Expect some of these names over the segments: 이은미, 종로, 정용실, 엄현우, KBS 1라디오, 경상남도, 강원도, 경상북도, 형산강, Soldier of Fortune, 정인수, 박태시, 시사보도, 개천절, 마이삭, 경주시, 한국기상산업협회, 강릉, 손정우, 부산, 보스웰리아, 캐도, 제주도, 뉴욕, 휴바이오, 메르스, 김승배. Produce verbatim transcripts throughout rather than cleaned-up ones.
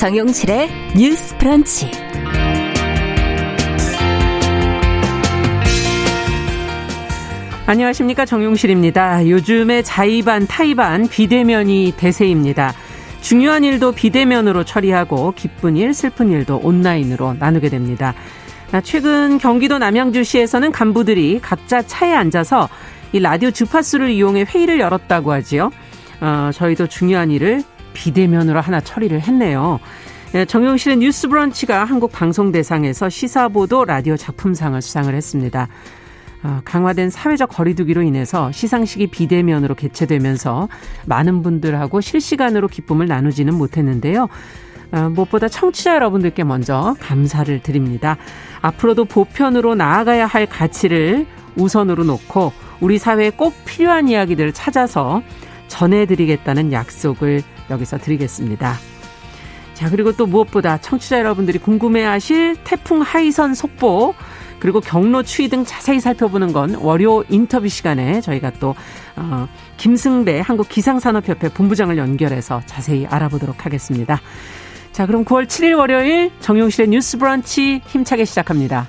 정용실의 뉴스 브런치. 안녕하십니까, 정용실입니다. 요즘에 자의반 타의반 비대면이 대세입니다. 중요한 일도 비대면으로 처리하고 기쁜 일 슬픈 일도 온라인으로 나누게 됩니다. 최근 경기도 남양주시에서는 간부들이 각자 차에 앉아서 이 라디오 주파수를 이용해 회의를 열었다고 하지요. 어, 저희도 중요한 일을 비대면으로 하나 처리를 했네요. 네, 정용실의 뉴스 브런치가 한국방송대상에서 시사보도 라디오 작품상을 수상을 했습니다. 어, 강화된 사회적 거리두기로 인해서 시상식이 비대면으로 개최되면서 많은 분들하고 실시간으로 기쁨을 나누지는 못했는데요. 어, 무엇보다 청취자 여러분들께 먼저 감사를 드립니다. 앞으로도 보편으로 나아가야 할 가치를 우선으로 놓고 우리 사회에 꼭 필요한 이야기들을 찾아서 전해드리겠다는 약속을 여기서 드리겠습니다. 자, 그리고 또 무엇보다 청취자 여러분들이 궁금해하실 태풍 하이선 속보, 그리고 경로 추이 등 자세히 살펴보는 건 월요 인터뷰 시간에 저희가 또 어, 김승배 한국기상산업협회 본부장을 연결해서 자세히 알아보도록 하겠습니다. 자, 그럼 구월 칠일 월요일 정용실의 뉴스 브런치 힘차게 시작합니다.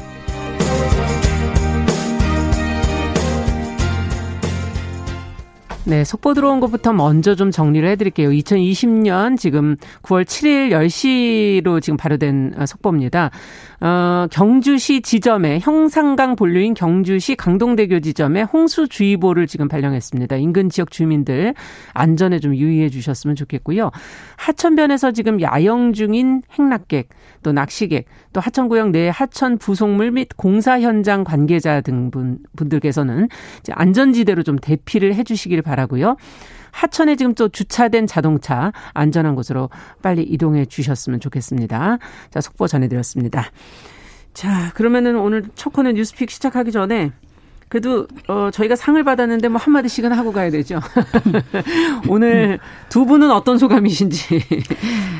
네, 속보 들어온 것부터 먼저 좀 정리를 해드릴게요. 이천이십 년 지금 구월 칠일 열 시로 지금 발효된 속보입니다. 어, 경주시 지점에 형산강 본류인 경주시 강동대교 지점에 홍수주의보를 지금 발령했습니다. 인근 지역 주민들 안전에 좀 유의해 주셨으면 좋겠고요. 하천변에서 지금 야영 중인 행락객, 또 낚시객, 또 하천구역 내 하천 부속물 및 공사 현장 관계자 등 분, 분들께서는 이제 안전지대로 좀 대피를 해 주시길 바랍니다. 바라고요. 하천에 지금 또 주차된 자동차 안전한 곳으로 빨리 이동해 주셨으면 좋겠습니다. 자, 속보 전해드렸습니다. 자, 그러면은 오늘 첫 코너 뉴스픽 시작하기 전에 그래도 어, 저희가 상을 받았는데 뭐 한마디씩은 하고 가야 되죠. 오늘 두 분은 어떤 소감이신지.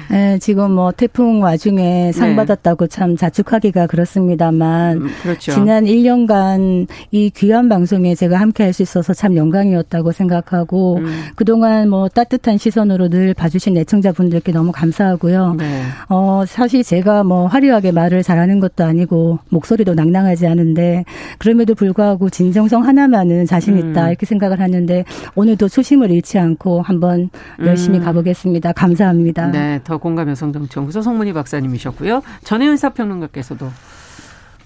네, 지금 뭐 태풍 와중에 상 네. 받았다고 참 자축하기가 그렇습니다만 음, 그렇죠. 지난 일 년간 이 귀한 방송에 제가 함께할 수 있어서 참 영광이었다고 생각하고 음. 그동안 뭐 따뜻한 시선으로 늘 봐주신 애청자분들께 너무 감사하고요. 네. 어, 사실 제가 뭐 화려하게 말을 잘하는 것도 아니고 목소리도 낭낭하지 않은데 그럼에도 불구하고 진정성 하나만은 자신 있다 음. 이렇게 생각을 하는데 오늘도 초심을 잃지 않고 한번 열심히 음. 가보겠습니다. 감사합니다. 네, 더 공감 여성정치연구소 송문희 박사님이셨고요. 전혜연 사평론가께서도.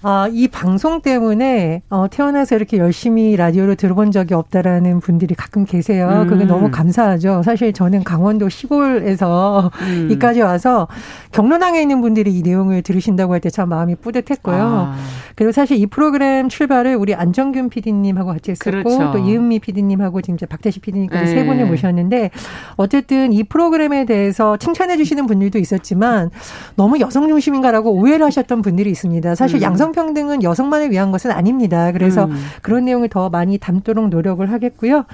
아, 이 방송 때문에 어, 태어나서 이렇게 열심히 라디오를 들어본 적이 없다라는 분들이 가끔 계세요. 음. 그게 너무 감사하죠. 사실 저는 강원도 시골에서 음. 이까지 와서 경로당에 있는 분들이 이 내용을 들으신다고 할 때 참 마음이 뿌듯했고요. 아. 그리고 사실 이 프로그램 출발을 우리 안정균 피디님하고 같이 했었고 그렇죠. 또 이은미 피디님하고 지금 박태시 피디님까지 세 분을 모셨는데 어쨌든 이 프로그램에 대해서 칭찬해 주시는 분들도 있었지만 너무 여성 중심인가라고 오해를 하셨던 분들이 있습니다. 사실 음. 양성 평등은 여성만을 위한 것은 아닙니다. 그래서 음. 그런 내용을 더 많이 담도록 노력을 하겠고요.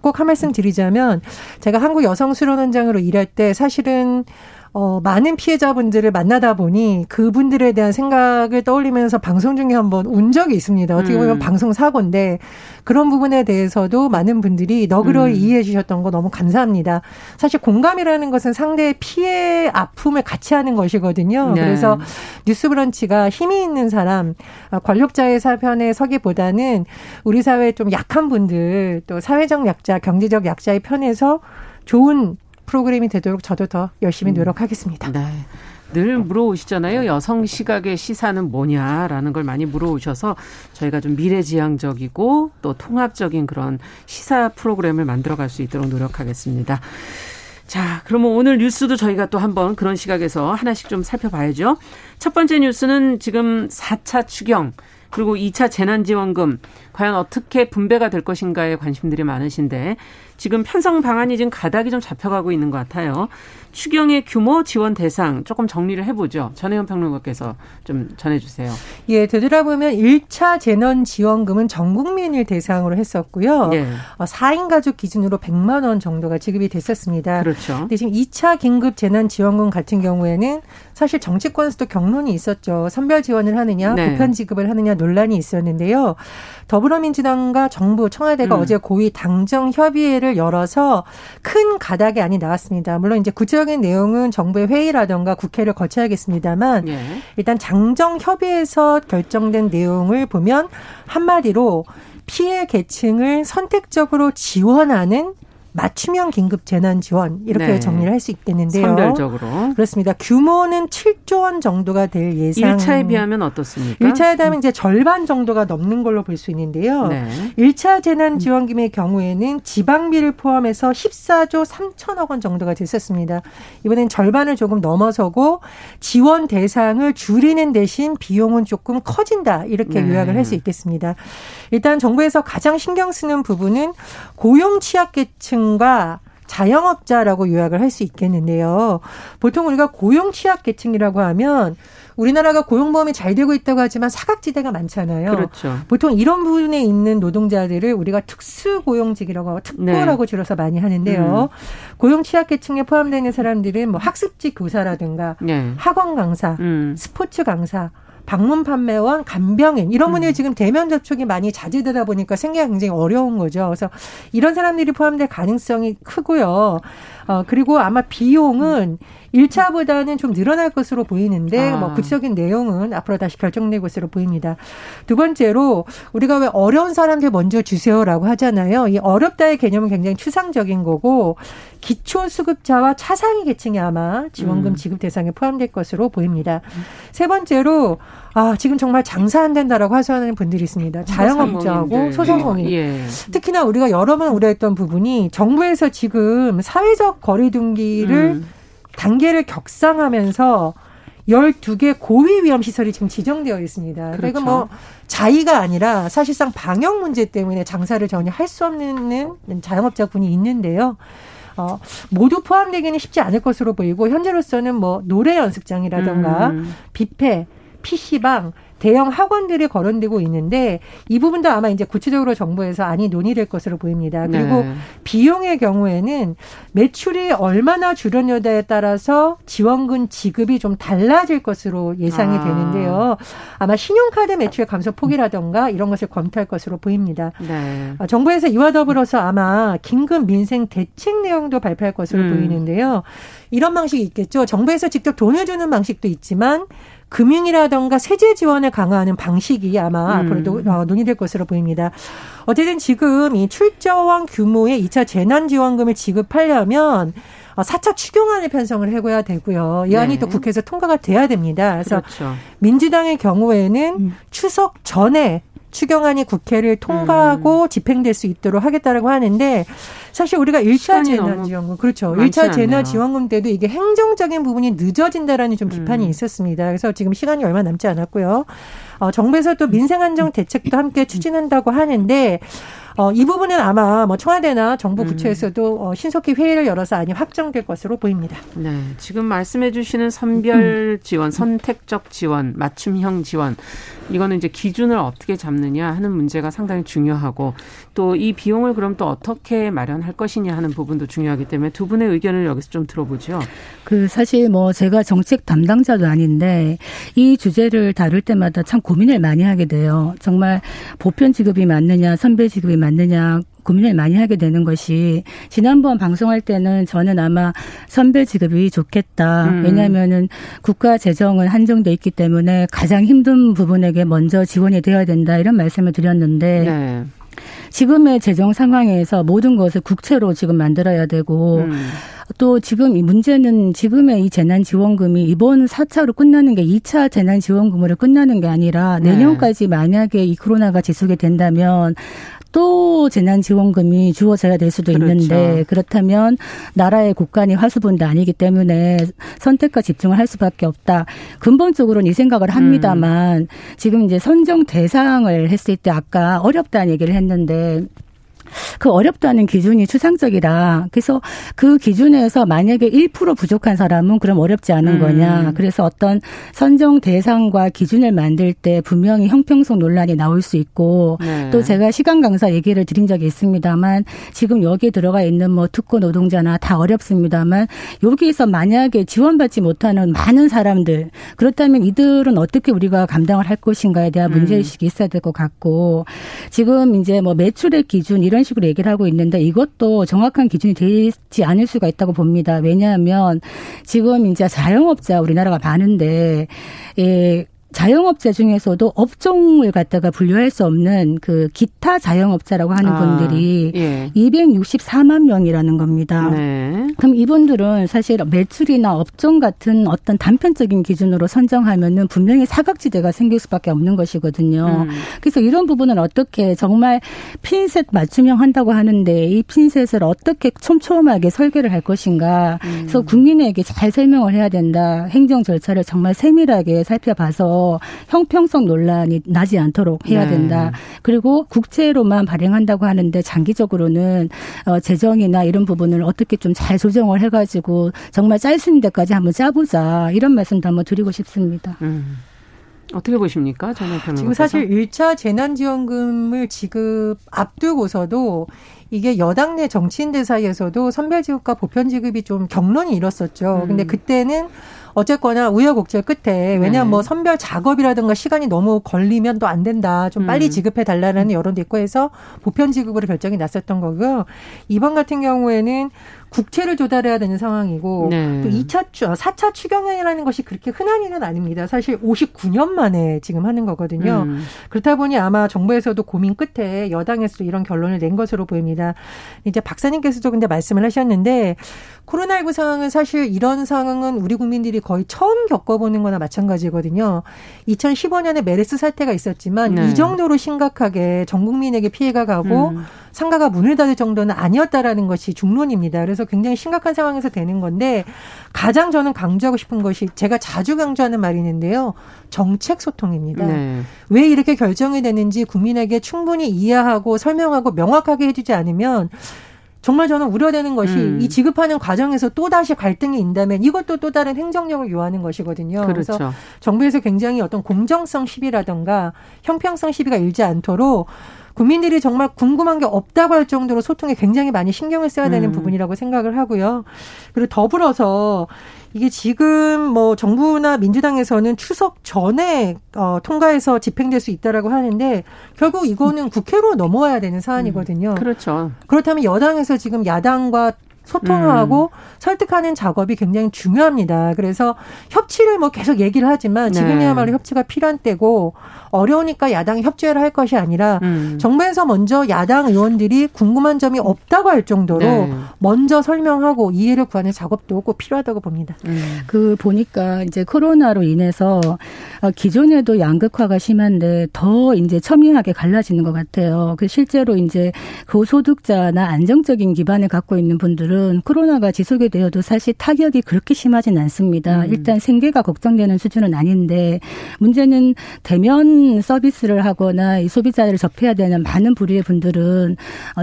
꼭 한 말씀 드리자면 제가 한국 여성수련원장으로 일할 때 사실은 어, 많은 피해자분들을 만나다 보니 그분들에 대한 생각을 떠올리면서 방송 중에 한번 운 적이 있습니다. 어떻게 보면 음. 방송 사고인데 그런 부분에 대해서도 많은 분들이 너그러이 음. 이해해 주셨던 거 너무 감사합니다. 사실 공감이라는 것은 상대의 피해, 아픔을 같이 하는 것이거든요. 네. 그래서 뉴스 브런치가 힘이 있는 사람, 권력자의 편에 서기보다는 우리 사회의 좀 약한 분들, 또 사회적 약자, 경제적 약자의 편에서 좋은 프로그램이 되도록 저도 더 열심히 노력하겠습니다. 네. 늘 물어오시잖아요. 여성 시각의 시사는 뭐냐라는 걸 많이 물어오셔서 저희가 좀 미래지향적이고 또 통합적인 그런 시사 프로그램을 만들어갈 수 있도록 노력하겠습니다. 자, 그러면 오늘 뉴스도 저희가 또 한번 그런 시각에서 하나씩 좀 살펴봐야죠. 첫 번째 뉴스는 지금 사 차 추경 그리고 이 차 재난지원금 과연 어떻게 분배가 될 것인가에 관심들이 많으신데 지금 편성 방안이 지금 가닥이 좀 잡혀가고 있는 것 같아요. 추경의 규모 지원 대상 조금 정리를 해보죠. 전혜연 평론가께서 좀 전해주세요. 예, 되돌아보면 일 차 재난지원금은 전 국민을 대상으로 했었고요. 예. 사 인 가족 기준으로 백만 원 정도가 지급이 됐었습니다. 그렇죠. 근데 지금 이 차 긴급 재난지원금 같은 경우에는 사실 정치권에서도 경론이 있었죠. 선별 지원을 하느냐, 네. 보편 지급을 하느냐 논란이 있었는데요. 더불어민주당과 정부, 청와대가 음. 어제 고위 당정 협의회를 열어서 큰 가닥의 안이 나왔습니다. 물론 이제 구체적인 내용은 정부의 회의라든가 국회를 거쳐야겠습니다만 예. 일단 장정 협의회에서 결정된 내용을 보면 한마디로 피해 계층을 선택적으로 지원하는 맞춤형 긴급 재난 지원 이렇게 네. 정리를 할 수 있겠는데요. 선별적으로. 그렇습니다. 규모는 칠조 원 정도가 될 예상. 일 차에 비하면 어떻습니까? 일 차에 비하면 이제 절반 정도가 넘는 걸로 볼 수 있는데요. 네. 일 차 재난 지원금의 경우에는 지방비를 포함해서 십사조 삼천억 원 정도가 됐었습니다. 이번엔 절반을 조금 넘어서고 지원 대상을 줄이는 대신 비용은 조금 커진다. 이렇게 네. 요약을 할 수 있겠습니다. 일단 정부에서 가장 신경 쓰는 부분은 고용 취약계층 과 자영업자라고 요약을 할 수 있겠는데요. 보통 우리가 고용 취약 계층이라고 하면 우리나라가 고용보험이 잘 되고 있다고 하지만 사각지대가 많잖아요. 그렇죠. 보통 이런 부분에 있는 노동자들을 우리가 특수고용직이라고 하고 특고라고 네. 줄여서 많이 하는데요. 음. 고용 취약계층에 포함되는 사람들은 뭐 학습지 교사라든가 네. 학원 강사, 음. 스포츠 강사, 방문 판매원, 간병인 이런 분들이 음. 지금 대면 접촉이 많이 자제되다 보니까 생계가 굉장히 어려운 거죠. 그래서 이런 사람들이 포함될 가능성이 크고요. 어, 그리고 아마 비용은 일 차보다는 좀 늘어날 것으로 보이는데 아. 뭐 구체적인 내용은 앞으로 다시 결정될 것으로 보입니다. 두 번째로 우리가 왜 어려운 사람들 먼저 주세요라고 하잖아요. 이 어렵다의 개념은 굉장히 추상적인 거고 기초수급자와 차상위 계층이 아마 지원금 지급 대상에 포함될 것으로 보입니다. 세 번째로 아, 지금 정말 장사 안 된다라고 하소연하는 분들이 있습니다. 자영업자하고 소상공인. 예. 특히나 우리가 여러 번 우려했던 부분이 정부에서 지금 사회적 거리두기를 음. 단계를 격상하면서 열두 개 고위 위험 시설이 지금 지정되어 있습니다. 그렇죠. 그러니까 뭐 자의가 아니라 사실상 방역 문제 때문에 장사를 전혀 할 수 없는 자영업자군이 있는데요. 어, 모두 포함되기는 쉽지 않을 것으로 보이고 현재로서는 뭐 노래 연습장이라든가 음. 뷔페 피시방, 대형 학원들이 거론되고 있는데 이 부분도 아마 이제 구체적으로 정부에서 안이 논의될 것으로 보입니다. 그리고 네. 비용의 경우에는 매출이 얼마나 줄었냐에 따라서 지원금 지급이 좀 달라질 것으로 예상이 아. 되는데요. 아마 신용카드 매출 감소 폭이라든가 이런 것을 검토할 것으로 보입니다. 네. 정부에서 이와 더불어서 아마 긴급 민생 대책 내용도 발표할 것으로 음. 보이는데요. 이런 방식이 있겠죠. 정부에서 직접 돈을 주는 방식도 있지만 금융이라든가 세제 지원을 강화하는 방식이 아마 음. 앞으로도 논의될 것으로 보입니다. 어쨌든 지금 이 칠조 원 규모의 이 차 재난지원금을 지급하려면 사 차 추경안을 편성을 해고야 되고요. 이 안이 네. 또 국회에서 통과가 돼야 됩니다. 그래서 그렇죠. 민주당의 경우에는 음. 추석 전에 추경안이 국회를 통과하고 음. 집행될 수 있도록 하겠다라고 하는데 사실 우리가 일 차 재난지원금 그렇죠. 일 차 재난지원금 때도 이게 행정적인 부분이 늦어진다라는 좀 비판이 음. 있었습니다. 그래서 지금 시간이 얼마 남지 않았고요. 어, 정부에서 또 민생안정 대책도 함께 추진한다고 하는데 어, 이 부분은 아마 뭐 청와대나 정부 부처에서도 음. 어, 신속히 회의를 열어서 안이 확정될 것으로 보입니다. 네, 지금 말씀해 주시는 선별 지원, 음. 선택적 지원, 맞춤형 지원 이거는 이제 기준을 어떻게 잡느냐 하는 문제가 상당히 중요하고 또 이 비용을 그럼 또 어떻게 마련할 것이냐 하는 부분도 중요하기 때문에 두 분의 의견을 여기서 좀 들어보죠. 그 사실 뭐 제가 정책 담당자도 아닌데 이 주제를 다룰 때마다 참 고민을 많이 하게 돼요. 정말 보편 지급이 맞느냐, 선별 지급이 맞느냐. 맞느냐 고민을 많이 하게 되는 것이 지난번 방송할 때는 저는 아마 선별 지급이 좋겠다. 음. 왜냐하면은 국가 재정은 한정돼 있기 때문에 가장 힘든 부분에게 먼저 지원이 되어야 된다 이런 말씀을 드렸는데 네. 지금의 재정 상황에서 모든 것을 국채로 지금 만들어야 되고 음. 또 지금 이 문제는 지금의 이 재난지원금이 이번 사 차로 끝나는 게 이 차 재난지원금으로 끝나는 게 아니라 내년까지 네. 만약에 이 코로나가 지속이 된다면 또 재난지원금이 주어져야 될 수도 그렇죠. 있는데 그렇다면 나라의 국간이 화수분도 아니기 때문에 선택과 집중을 할 수밖에 없다. 근본적으로는 이 생각을 합니다만 음. 지금 이제 선정 대상을 했을 때 아까 어렵다는 얘기를 했는데 그 어렵다는 기준이 추상적이라 그래서 그 기준에서 만약에 일 퍼센트 부족한 사람은 그럼 어렵지 않은 음. 거냐. 그래서 어떤 선정 대상과 기준을 만들 때 분명히 형평성 논란이 나올 수 있고 네. 또 제가 시간 강사 얘기를 드린 적이 있습니다만 지금 여기에 들어가 있는 뭐 특권 노동자나 다 어렵습니다만 여기에서 만약에 지원받지 못하는 많은 사람들 그렇다면 이들은 어떻게 우리가 감당을 할 것인가에 대한 문제의식이 있어야 될 것 같고 지금 이제 뭐 매출액 기준 이런 이런 식으로 얘기를 하고 있는데 이것도 정확한 기준이 되지 않을 수가 있다고 봅니다. 왜냐하면 지금 이제 자영업자 우리나라가 많은데 예. 자영업자 중에서도 업종을 갖다가 분류할 수 없는 그 기타 자영업자라고 하는 아, 분들이 예. 이백육십사만 명이라는 겁니다. 네. 그럼 이분들은 사실 매출이나 업종 같은 어떤 단편적인 기준으로 선정하면은 분명히 사각지대가 생길 수밖에 없는 것이거든요. 음. 그래서 이런 부분은 어떻게 정말 핀셋 맞춤형 한다고 하는데 이 핀셋을 어떻게 촘촘하게 설계를 할 것인가. 음. 그래서 국민에게 잘 설명을 해야 된다. 행정 절차를 정말 세밀하게 살펴봐서 형평성 논란이 나지 않도록 해야 된다. 네. 그리고 국채로만 발행한다고 하는데 장기적으로는 재정이나 이런 부분을 어떻게 좀 잘 조정을 해가지고 정말 짤 수 있는 데까지 한번 짜보자. 이런 말씀도 한번 드리고 싶습니다. 음. 어떻게 보십니까? 지금 사실 일 차 재난지원금을 지급 앞두고서도 이게 여당 내 정치인들 사이에서도 선별지급과 보편지급이 좀 격론이 일었었죠. 음. 근데 그때는 어쨌거나 우여곡절 끝에 왜냐하면 네. 뭐 선별 작업이라든가 시간이 너무 걸리면 또 안 된다. 좀 빨리 지급해 달라는 여론도 있고 해서 보편 지급으로 결정이 났었던 거고요. 이번 같은 경우에는 국채를 조달해야 되는 상황이고 네. 또 이 차, 사 차 추경안이라는 것이 그렇게 흔한 일은 아닙니다. 사실 오십구 년 만에 지금 하는 거거든요. 음. 그렇다 보니 아마 정부에서도 고민 끝에 여당에서도 이런 결론을 낸 것으로 보입니다. 이제 박사님께서도 근데 말씀을 하셨는데 코로나십구 상황은 사실 이런 상황은 우리 국민들이 거의 처음 겪어보는 거나 마찬가지거든요. 이천십오 년에 메르스 사태가 있었지만 네. 이 정도로 심각하게 전 국민에게 피해가 가고 음. 상가가 문을 닫을 정도는 아니었다라는 것이 중론입니다. 그래서 굉장히 심각한 상황에서 되는 건데 가장 저는 강조하고 싶은 것이 제가 자주 강조하는 말이 있는데요. 정책 소통입니다. 네. 왜 이렇게 결정이 되는지 국민에게 충분히 이해하고 설명하고 명확하게 해주지 않으면 정말 저는 우려되는 것이 음. 이 지급하는 과정에서 또다시 갈등이 있다면 이것도 또 다른 행정력을 요하는 것이거든요. 그렇죠. 그래서 정부에서 굉장히 어떤 공정성 시비라든가 형평성 시비가 일지 않도록 국민들이 정말 궁금한 게 없다고 할 정도로 소통에 굉장히 많이 신경을 써야 되는 음. 부분이라고 생각을 하고요. 그리고 더불어서 이게 지금 뭐 정부나 민주당에서는 추석 전에 어, 통과해서 집행될 수 있다라고 하는데 결국 이거는 국회로 넘어와야 되는 사안이거든요. 음. 그렇죠. 그렇다면 여당에서 지금 야당과 소통을 음. 하고 설득하는 작업이 굉장히 중요합니다. 그래서 협치를 뭐 계속 얘기를 하지만 지금이야말로 네. 협치가 필요한 때고 어려우니까 야당이 협조를 할 것이 아니라 음. 정부에서 먼저 야당 의원들이 궁금한 점이 없다고 할 정도로 네. 먼저 설명하고 이해를 구하는 작업도 꼭 필요하다고 봅니다. 음. 그 보니까 이제 코로나로 인해서 기존에도 양극화가 심한데 더 이제 첨예하게 갈라지는 것 같아요. 그 실제로 이제 고소득자나 안정적인 기반을 갖고 있는 분들은 코로나가 지속이 되어도 사실 타격이 그렇게 심하진 않습니다. 음. 일단 생계가 걱정되는 수준은 아닌데 문제는 대면 서비스를 하거나 이 소비자를 접해야 되는 많은 부류의 분들은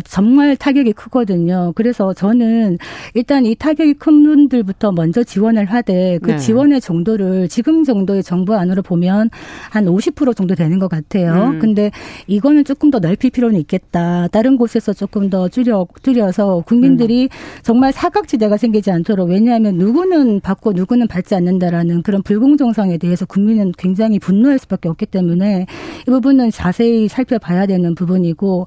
정말 타격이 크거든요. 그래서 저는 일단 이 타격이 큰 분들부터 먼저 지원을 하되 그 네. 지원의 정도를 지금 정도의 정부 안으로 보면 한 오십 퍼센트 정도 되는 것 같아요. 음. 근데 이거는 조금 더 넓힐 필요는 있겠다. 다른 곳에서 조금 더 줄여, 줄여서 국민들이 음. 정말 사각지대가 생기지 않도록 왜냐하면 누구는 받고 누구는 받지 않는다라는 그런 불공정성에 대해서 국민은 굉장히 분노할 수밖에 없기 때문에 이 부분은 자세히 살펴봐야 되는 부분이고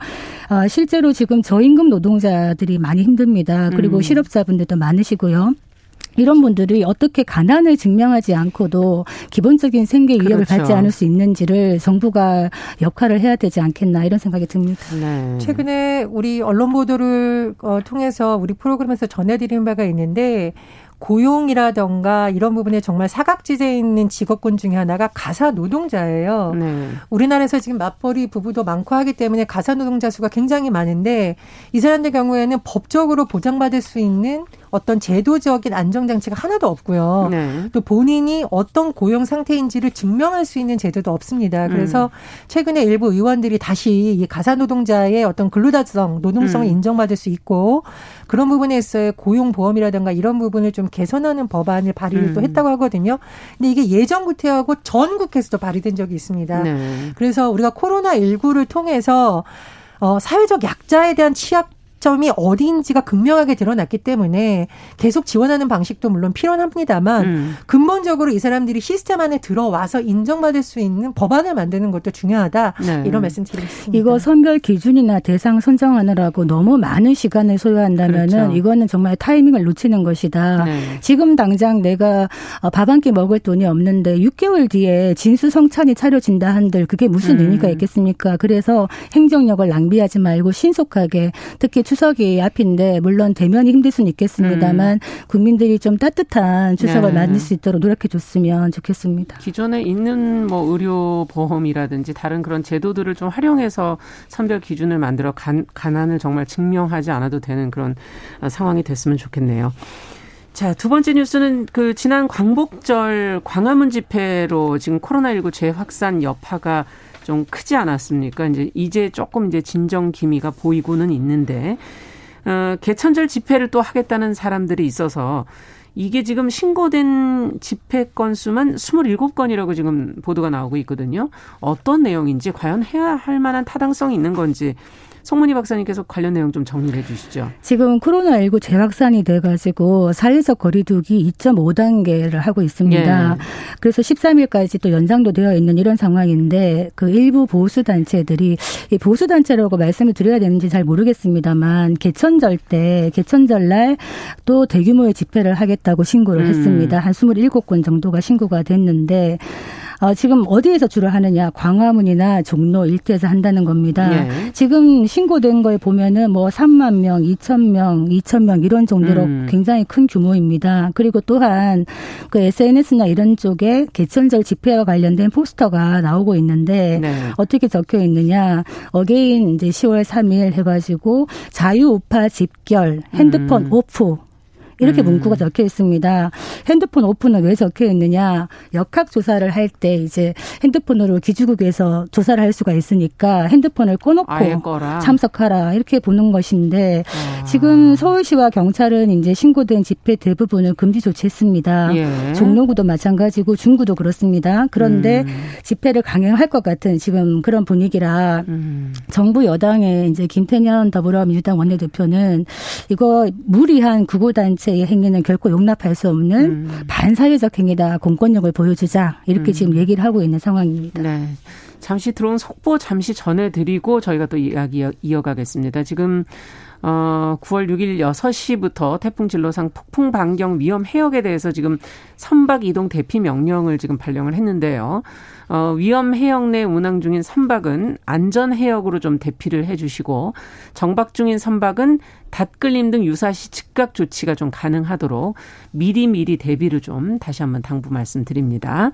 실제로 지금 저임금 노동자들이 많이 힘듭니다. 그리고 실업자분들도 많으시고요. 이런 분들이 어떻게 가난을 증명하지 않고도 기본적인 생계 위협을 그렇죠. 받지 않을 수 있는지를 정부가 역할을 해야 되지 않겠나 이런 생각이 듭니다. 네. 최근에 우리 언론 보도를 통해서 우리 프로그램에서 전해드린 바가 있는데 고용이라든가 이런 부분에 정말 사각지대에 있는 직업군 중에 하나가 가사노동자예요. 네. 우리나라에서 지금 맞벌이 부부도 많고 하기 때문에 가사노동자 수가 굉장히 많은데 이 사람들 경우에는 법적으로 보장받을 수 있는 어떤 제도적인 안정장치가 하나도 없고요. 네. 또 본인이 어떤 고용 상태인지를 증명할 수 있는 제도도 없습니다. 그래서 음. 최근에 일부 의원들이 다시 이 가사노동자의 어떤 근로자성, 노동성을 음. 인정받을 수 있고 그런 부분에 있어서 고용보험이라든가 이런 부분을 좀 개선하는 법안을 발의를 음. 또 했다고 하거든요. 근데 이게 예전 국회하고 전 국회에서도 발의된 적이 있습니다. 네. 그래서 우리가 코로나십구를 통해서 어, 사회적 약자에 대한 취약 점이 어디인지가 극명하게 드러났기 때문에 계속 지원하는 방식도 물론 필요합니다만 음. 근본적으로 이 사람들이 시스템 안에 들어와서 인정받을 수 있는 법안을 만드는 것도 중요하다. 네. 이런 말씀 드리겠습니다. 이거 선별 기준이나 대상 선정하느라고 너무 많은 시간을 소요한다면 그렇죠. 이거는 정말 타이밍을 놓치는 것이다. 네. 지금 당장 내가 밥 한 끼 먹을 돈이 없는데 육 개월 뒤에 진수성찬이 차려진다 한들 그게 무슨 음. 의미가 있겠습니까? 그래서 행정력을 낭비하지 말고 신속하게 특히 추석이 앞인데 물론 대면이 힘들 수는 있겠습니다만 음. 국민들이 좀 따뜻한 추석을 네. 만들 수 있도록 노력해줬으면 좋겠습니다. 기존에 있는 뭐 의료보험이라든지 다른 그런 제도들을 좀 활용해서 선별 기준을 만들어 간, 가난을 정말 증명하지 않아도 되는 그런 상황이 됐으면 좋겠네요. 자, 두 번째 뉴스는 그 지난 광복절 광화문 집회로 지금 코로나십구 재확산 여파가 좀 크지 않았습니까? 이제 이제 조금 이제 진정 기미가 보이고는 있는데 어, 개천절 집회를 또 하겠다는 사람들이 있어서 이게 지금 신고된 집회 건수만 스물일곱 건이라고 지금 보도가 나오고 있거든요. 어떤 내용인지 과연 해야 할 만한 타당성이 있는 건지 송문희 박사님께서 관련 내용 좀 정리해 주시죠. 지금 코로나십구 재확산이 돼가지고 사회적 거리두기 이 점 오 단계를 하고 있습니다. 예. 그래서 십삼 일까지 또 연장도 되어 있는 이런 상황인데 그 일부 보수단체들이 이 보수단체라고 말씀을 드려야 되는지 잘 모르겠습니다만 개천절 때 개천절날 또 대규모의 집회를 하겠다고 신고를 음. 했습니다. 한 스물일곱 건 정도가 신고가 됐는데 어, 지금 어디에서 주로 하느냐 광화문이나 종로 일대에서 한다는 겁니다. 예. 지금 신고된 거에 보면은 뭐 삼만 명, 이천 명, 이천 명 이런 정도로 음. 굉장히 큰 규모입니다. 그리고 또한 그 에스엔에스나 이런 쪽에 개천절 집회와 관련된 포스터가 나오고 있는데 네. 어떻게 적혀 있느냐 어게인 이제 시월 삼 일 해가지고 자유우파 집결 핸드폰 음. 오프 이렇게 음. 문구가 적혀 있습니다. 핸드폰 오픈은 왜 적혀 있느냐? 역학 조사를 할 때 이제 핸드폰으로 기지국에서 조사를 할 수가 있으니까 핸드폰을 꺼놓고 참석하라 이렇게 보는 것인데 아. 지금 서울시와 경찰은 이제 신고된 집회 대부분을 금지 조치했습니다. 예. 종로구도 마찬가지고 중구도 그렇습니다. 그런데 음. 집회를 강행할 것 같은 지금 그런 분위기라 음. 정부 여당의 이제 김태년 더불어민주당 원내대표는 이거 무리한 구구단체 의 행위는 결코 용납할 수 없는 음. 반사회적 행위다. 공권력을 보여주자. 이렇게 음. 지금 얘기를 하고 있는 상황입니다. 네, 잠시 들어온 속보 잠시 전해드리고 저희가 또 이야기 이어가겠습니다. 지금 어, 구월 육 일 여섯 시부터 태풍 진로상 폭풍 반경 위험 해역에 대해서 지금 선박 이동 대피 명령을 지금 발령을 했는데요. 어, 위험 해역 내 운항 중인 선박은 안전 해역으로 좀 대피를 해 주시고 정박 중인 선박은 닷글림 등 유사시 즉각 조치가 좀 가능하도록 미리미리 대비를 좀 다시 한번 당부 말씀드립니다.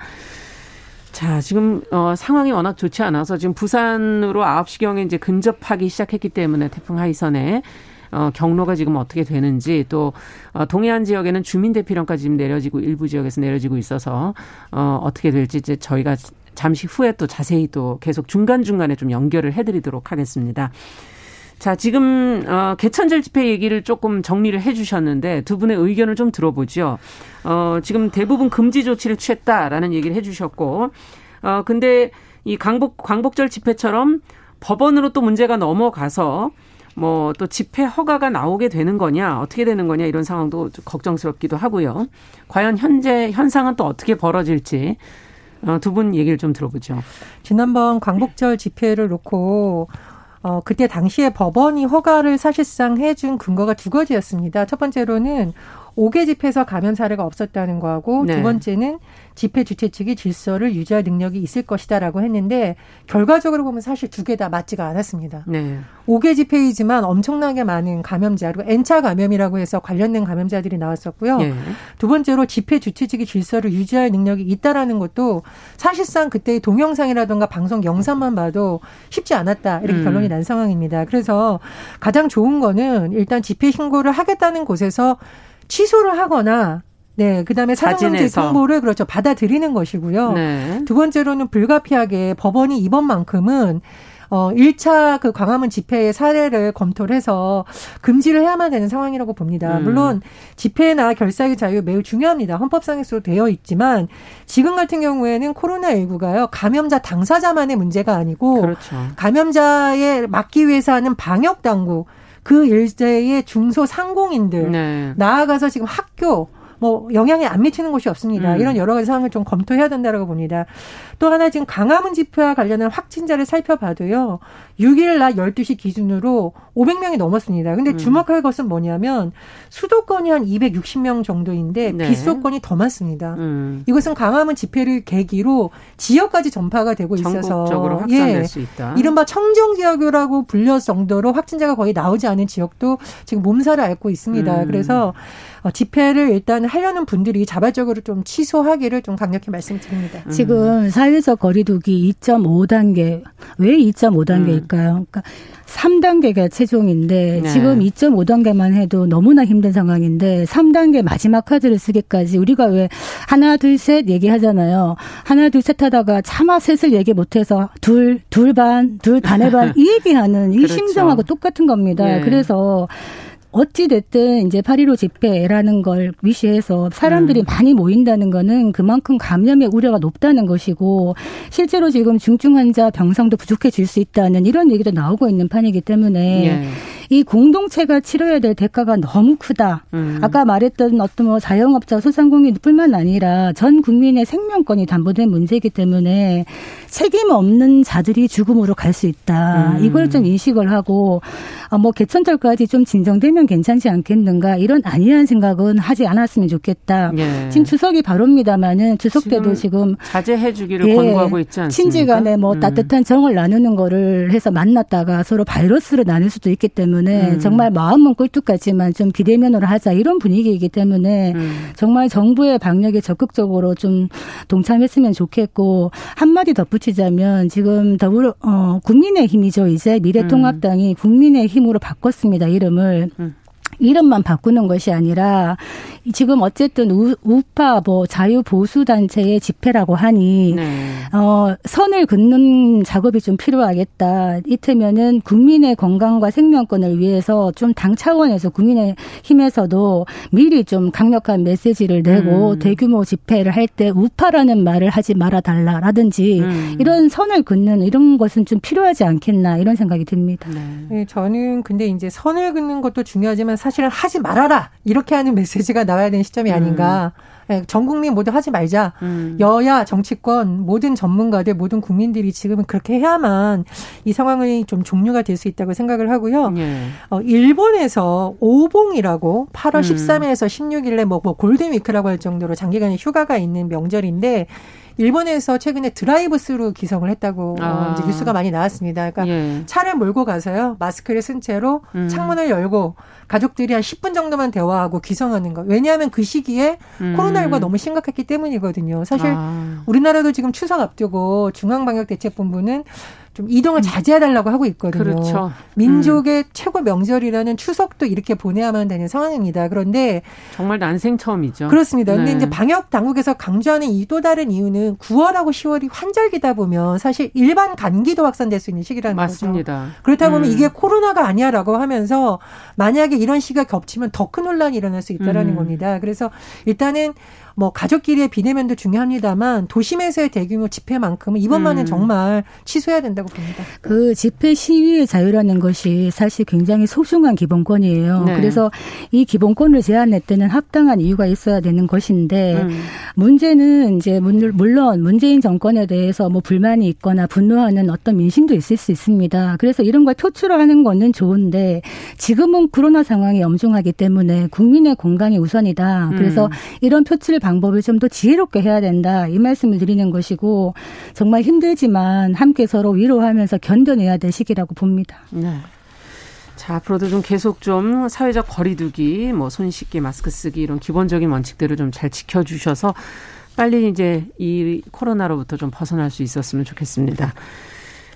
자, 지금, 어, 상황이 워낙 좋지 않아서 지금 부산으로 아홉 시경에 이제 근접하기 시작했기 때문에 태풍 하이선에, 어, 경로가 지금 어떻게 되는지 또, 어, 동해안 지역에는 주민대피령까지 지금 내려지고 일부 지역에서 내려지고 있어서, 어, 어떻게 될지 이제 저희가 잠시 후에 또 자세히 또 계속 중간중간에 좀 연결을 해드리도록 하겠습니다. 자, 지금 어, 개천절 집회 얘기를 조금 정리를 해 주셨는데 두 분의 의견을 좀 들어보죠. 어, 지금 대부분 금지 조치를 취했다라는 얘기를 해 주셨고 어, 근데 이 광복, 광복절 집회처럼 법원으로 또 문제가 넘어가서 뭐 또 집회 허가가 나오게 되는 거냐 어떻게 되는 거냐 이런 상황도 좀 걱정스럽기도 하고요. 과연 현재 현상은 또 어떻게 벌어질지 어, 두 분 얘기를 좀 들어보죠. 지난번 광복절 집회를 놓고 어, 그때 당시에 법원이 허가를 사실상 해준 근거가 두 가지였습니다. 첫 번째로는 다섯 개 집회에서 감염 사례가 없었다는 거하고 네. 두 번째는 집회 주최 측이 질서를 유지할 능력이 있을 것이다라고 했는데 결과적으로 보면 사실 두 개 다 맞지가 않았습니다. 네. 다섯 개 집회이지만 엄청나게 많은 감염자, 그리고 N차 감염이라고 해서 관련된 감염자들이 나왔었고요. 네. 두 번째로 집회 주최 측이 질서를 유지할 능력이 있다라는 것도 사실상 그때의 동영상이라든가 방송 영상만 봐도 쉽지 않았다. 이렇게 음. 결론이 난 상황입니다. 그래서 가장 좋은 거는 일단 집회 신고를 하겠다는 곳에서 취소를 하거나 네, 그다음에 사전방지 통보를 그렇죠 받아들이는 것이고요. 네. 두 번째로는 불가피하게 법원이 이번만큼은 어 일 차 그 광화문 집회의 사례를 검토를 해서 금지를 해야만 되는 상황이라고 봅니다. 음. 물론 집회나 결사의 자유 매우 중요합니다. 헌법상에서도 되어 있지만 지금 같은 경우에는 코로나십구가요. 감염자 당사자만의 문제가 아니고 그렇죠. 감염자에 막기 위해서 하는 방역당국 그 일대의 중소상공인들 네. 나아가서 지금 학교 뭐 영향이 안 미치는 곳이 없습니다. 음. 이런 여러 가지 상황을 좀 검토해야 된다라고 봅니다. 또 하나 지금 광화문 집회와 관련한 확진자를 살펴봐도요. 육 일 낮 열두 시 기준으로 오백 명이 넘었습니다. 근데 주목할 것은 뭐냐면 수도권이 한 이백육십 명 정도인데 네. 비수도권이 더 많습니다. 음. 이것은 광화문 집회를 계기로 지역까지 전파가 되고 있어서 전국적으로 확산될 예, 수 있다. 이른바 청정지역이라고 불릴 정도로 확진자가 거의 나오지 않은 지역도 지금 몸살을 앓고 있습니다. 음. 그래서 집회를 일단 하려는 분들이 자발적으로 좀 취소하기를 좀 강력히 말씀드립니다. 음. 지금 사회적 거리두기 이 점 오 단계. 왜 이 점 오 단계일까요? 음. 그러니까 삼 단계가 최종인데 네. 지금 이 점 오 단계만 해도 너무나 힘든 상황인데 삼 단계 마지막 카드를 쓰기까지 우리가 왜 하나 둘 셋 얘기하잖아요. 하나 둘 셋 하다가 차마 셋을 얘기 못해서 둘, 둘 반, 둘 반의 반 이 얘기하는 이 그렇죠. 심정하고 똑같은 겁니다. 네. 그래서 어찌됐든 이제 팔일오 집회라는 걸 위시해서 사람들이 음. 많이 모인다는 거는 그만큼 감염의 우려가 높다는 것이고 실제로 지금 중증 환자 병상도 부족해질 수 있다는 이런 얘기도 나오고 있는 판이기 때문에 예. 이 공동체가 치러야 될 대가가 너무 크다. 음. 아까 말했던 어떤 뭐 자영업자, 소상공인뿐만 아니라 전 국민의 생명권이 담보된 문제이기 때문에 책임 없는 자들이 죽음으로 갈 수 있다. 음. 이걸 좀 인식을 하고 아, 뭐 개천절까지 좀 진정되면 괜찮지 않겠는가 이런 안이한 생각은 하지 않았으면 좋겠다. 예. 지금 추석이 바로입니다마는 추석 때도 지금, 지금 자제해 주기를 예, 권고하고 있지 않습니까? 친지간에 뭐 음. 따뜻한 정을 나누는 거를 해서 만났다가 서로 바이러스를 나눌 수도 있기 때문에 음. 정말 마음은 꿀뚝같지만 좀 비대면으로 하자 이런 분위기이기 때문에 음. 정말 정부의 방역에 적극적으로 좀 동참했으면 좋겠고 한마디 덧붙이자면 지금 더불어 어, 국민의힘이죠. 이제 미래통합당이 음. 국민의힘으로 바꿨습니다. 이름을. 음. 이름만 바꾸는 것이 아니라 지금 어쨌든 우, 우파 뭐 자유 보수 단체의 집회라고 하니 네. 어, 선을 긋는 작업이 좀 필요하겠다. 이때면은 국민의 건강과 생명권을 위해서 좀 당 차원에서 국민의 힘에서도 미리 좀 강력한 메시지를 내고 음. 대규모 집회를 할 때 우파라는 말을 하지 말아 달라라든지 음. 이런 선을 긋는 이런 것은 좀 필요하지 않겠나 이런 생각이 듭니다. 네. 네, 저는 근데 이제 선을 긋는 것도 중요하지만 사실은 하지 말아라 이렇게 하는 메시지가 나와야 되는 시점이 음. 아닌가. 전 국민 모두 하지 말자. 음. 여야 정치권 모든 전문가들 모든 국민들이 지금은 그렇게 해야만 이 상황이 좀 종료가 될 수 있다고 생각을 하고요. 예. 어, 일본에서 오봉이라고 팔월 음. 십삼 일에서 십육 일에 뭐, 뭐 골든위크라고 할 정도로 장기간의 휴가가 있는 명절인데 일본에서 최근에 드라이브스루 기성을 했다고 아. 이제 뉴스가 많이 나왔습니다. 그러니까 예. 차를 몰고 가서요. 마스크를 쓴 채로 음. 창문을 열고 가족들이 한 십 분 정도만 대화하고 기성하는 거. 왜냐하면 그 시기에 음. 코로나십구가 너무 심각했기 때문이거든요. 사실 아. 우리나라도 지금 추석 앞두고 중앙방역대책본부는 좀 이동을 자제해달라고 하고 있거든요. 그렇죠. 민족의 음. 최고 명절이라는 추석도 이렇게 보내야만 되는 상황입니다. 그런데 정말 난생처음이죠. 그렇습니다. 그런데 네. 이제 방역 당국에서 강조하는 이 또 다른 이유는 구월하고 시월이 환절기다 보면 사실 일반 감기도 확산될 수 있는 시기라는 맞습니다. 거죠. 맞습니다. 그렇다 보면 음. 이게 코로나가 아니야라고 하면서 만약에 이런 시기가 겹치면 더 큰 혼란이 일어날 수 있다라는 음. 겁니다. 그래서 일단은 뭐 가족끼리의 비대면도 중요합니다만 도심에서의 대규모 집회만큼은 이번만은 음. 정말 취소해야 된다. 된다고 봅니다. 그 집회 시위의 자유라는 것이 사실 굉장히 소중한 기본권이에요. 네. 그래서 이 기본권을 제한할 때는 합당한 이유가 있어야 되는 것인데 음. 문제는 이제 물론 문재인 정권에 대해서 뭐 불만이 있거나 분노하는 어떤 민심도 있을 수 있습니다. 그래서 이런 걸 표출하는 거는 좋은데 지금은 코로나 상황이 엄중하기 때문에 국민의 건강이 우선이다. 그래서 음. 이런 표출 방법을 좀 더 지혜롭게 해야 된다. 이 말씀을 드리는 것이고 정말 힘들지만 함께 서로 위로하면서 견뎌내야 될 시기라고 봅니다. 네. 자, 앞으로도 좀 계속 좀 사회적 거리두기, 뭐 손 씻기, 마스크 쓰기 이런 기본적인 원칙들을 좀 잘 지켜주셔서 빨리 이제 이 코로나로부터 좀 벗어날 수 있었으면 좋겠습니다.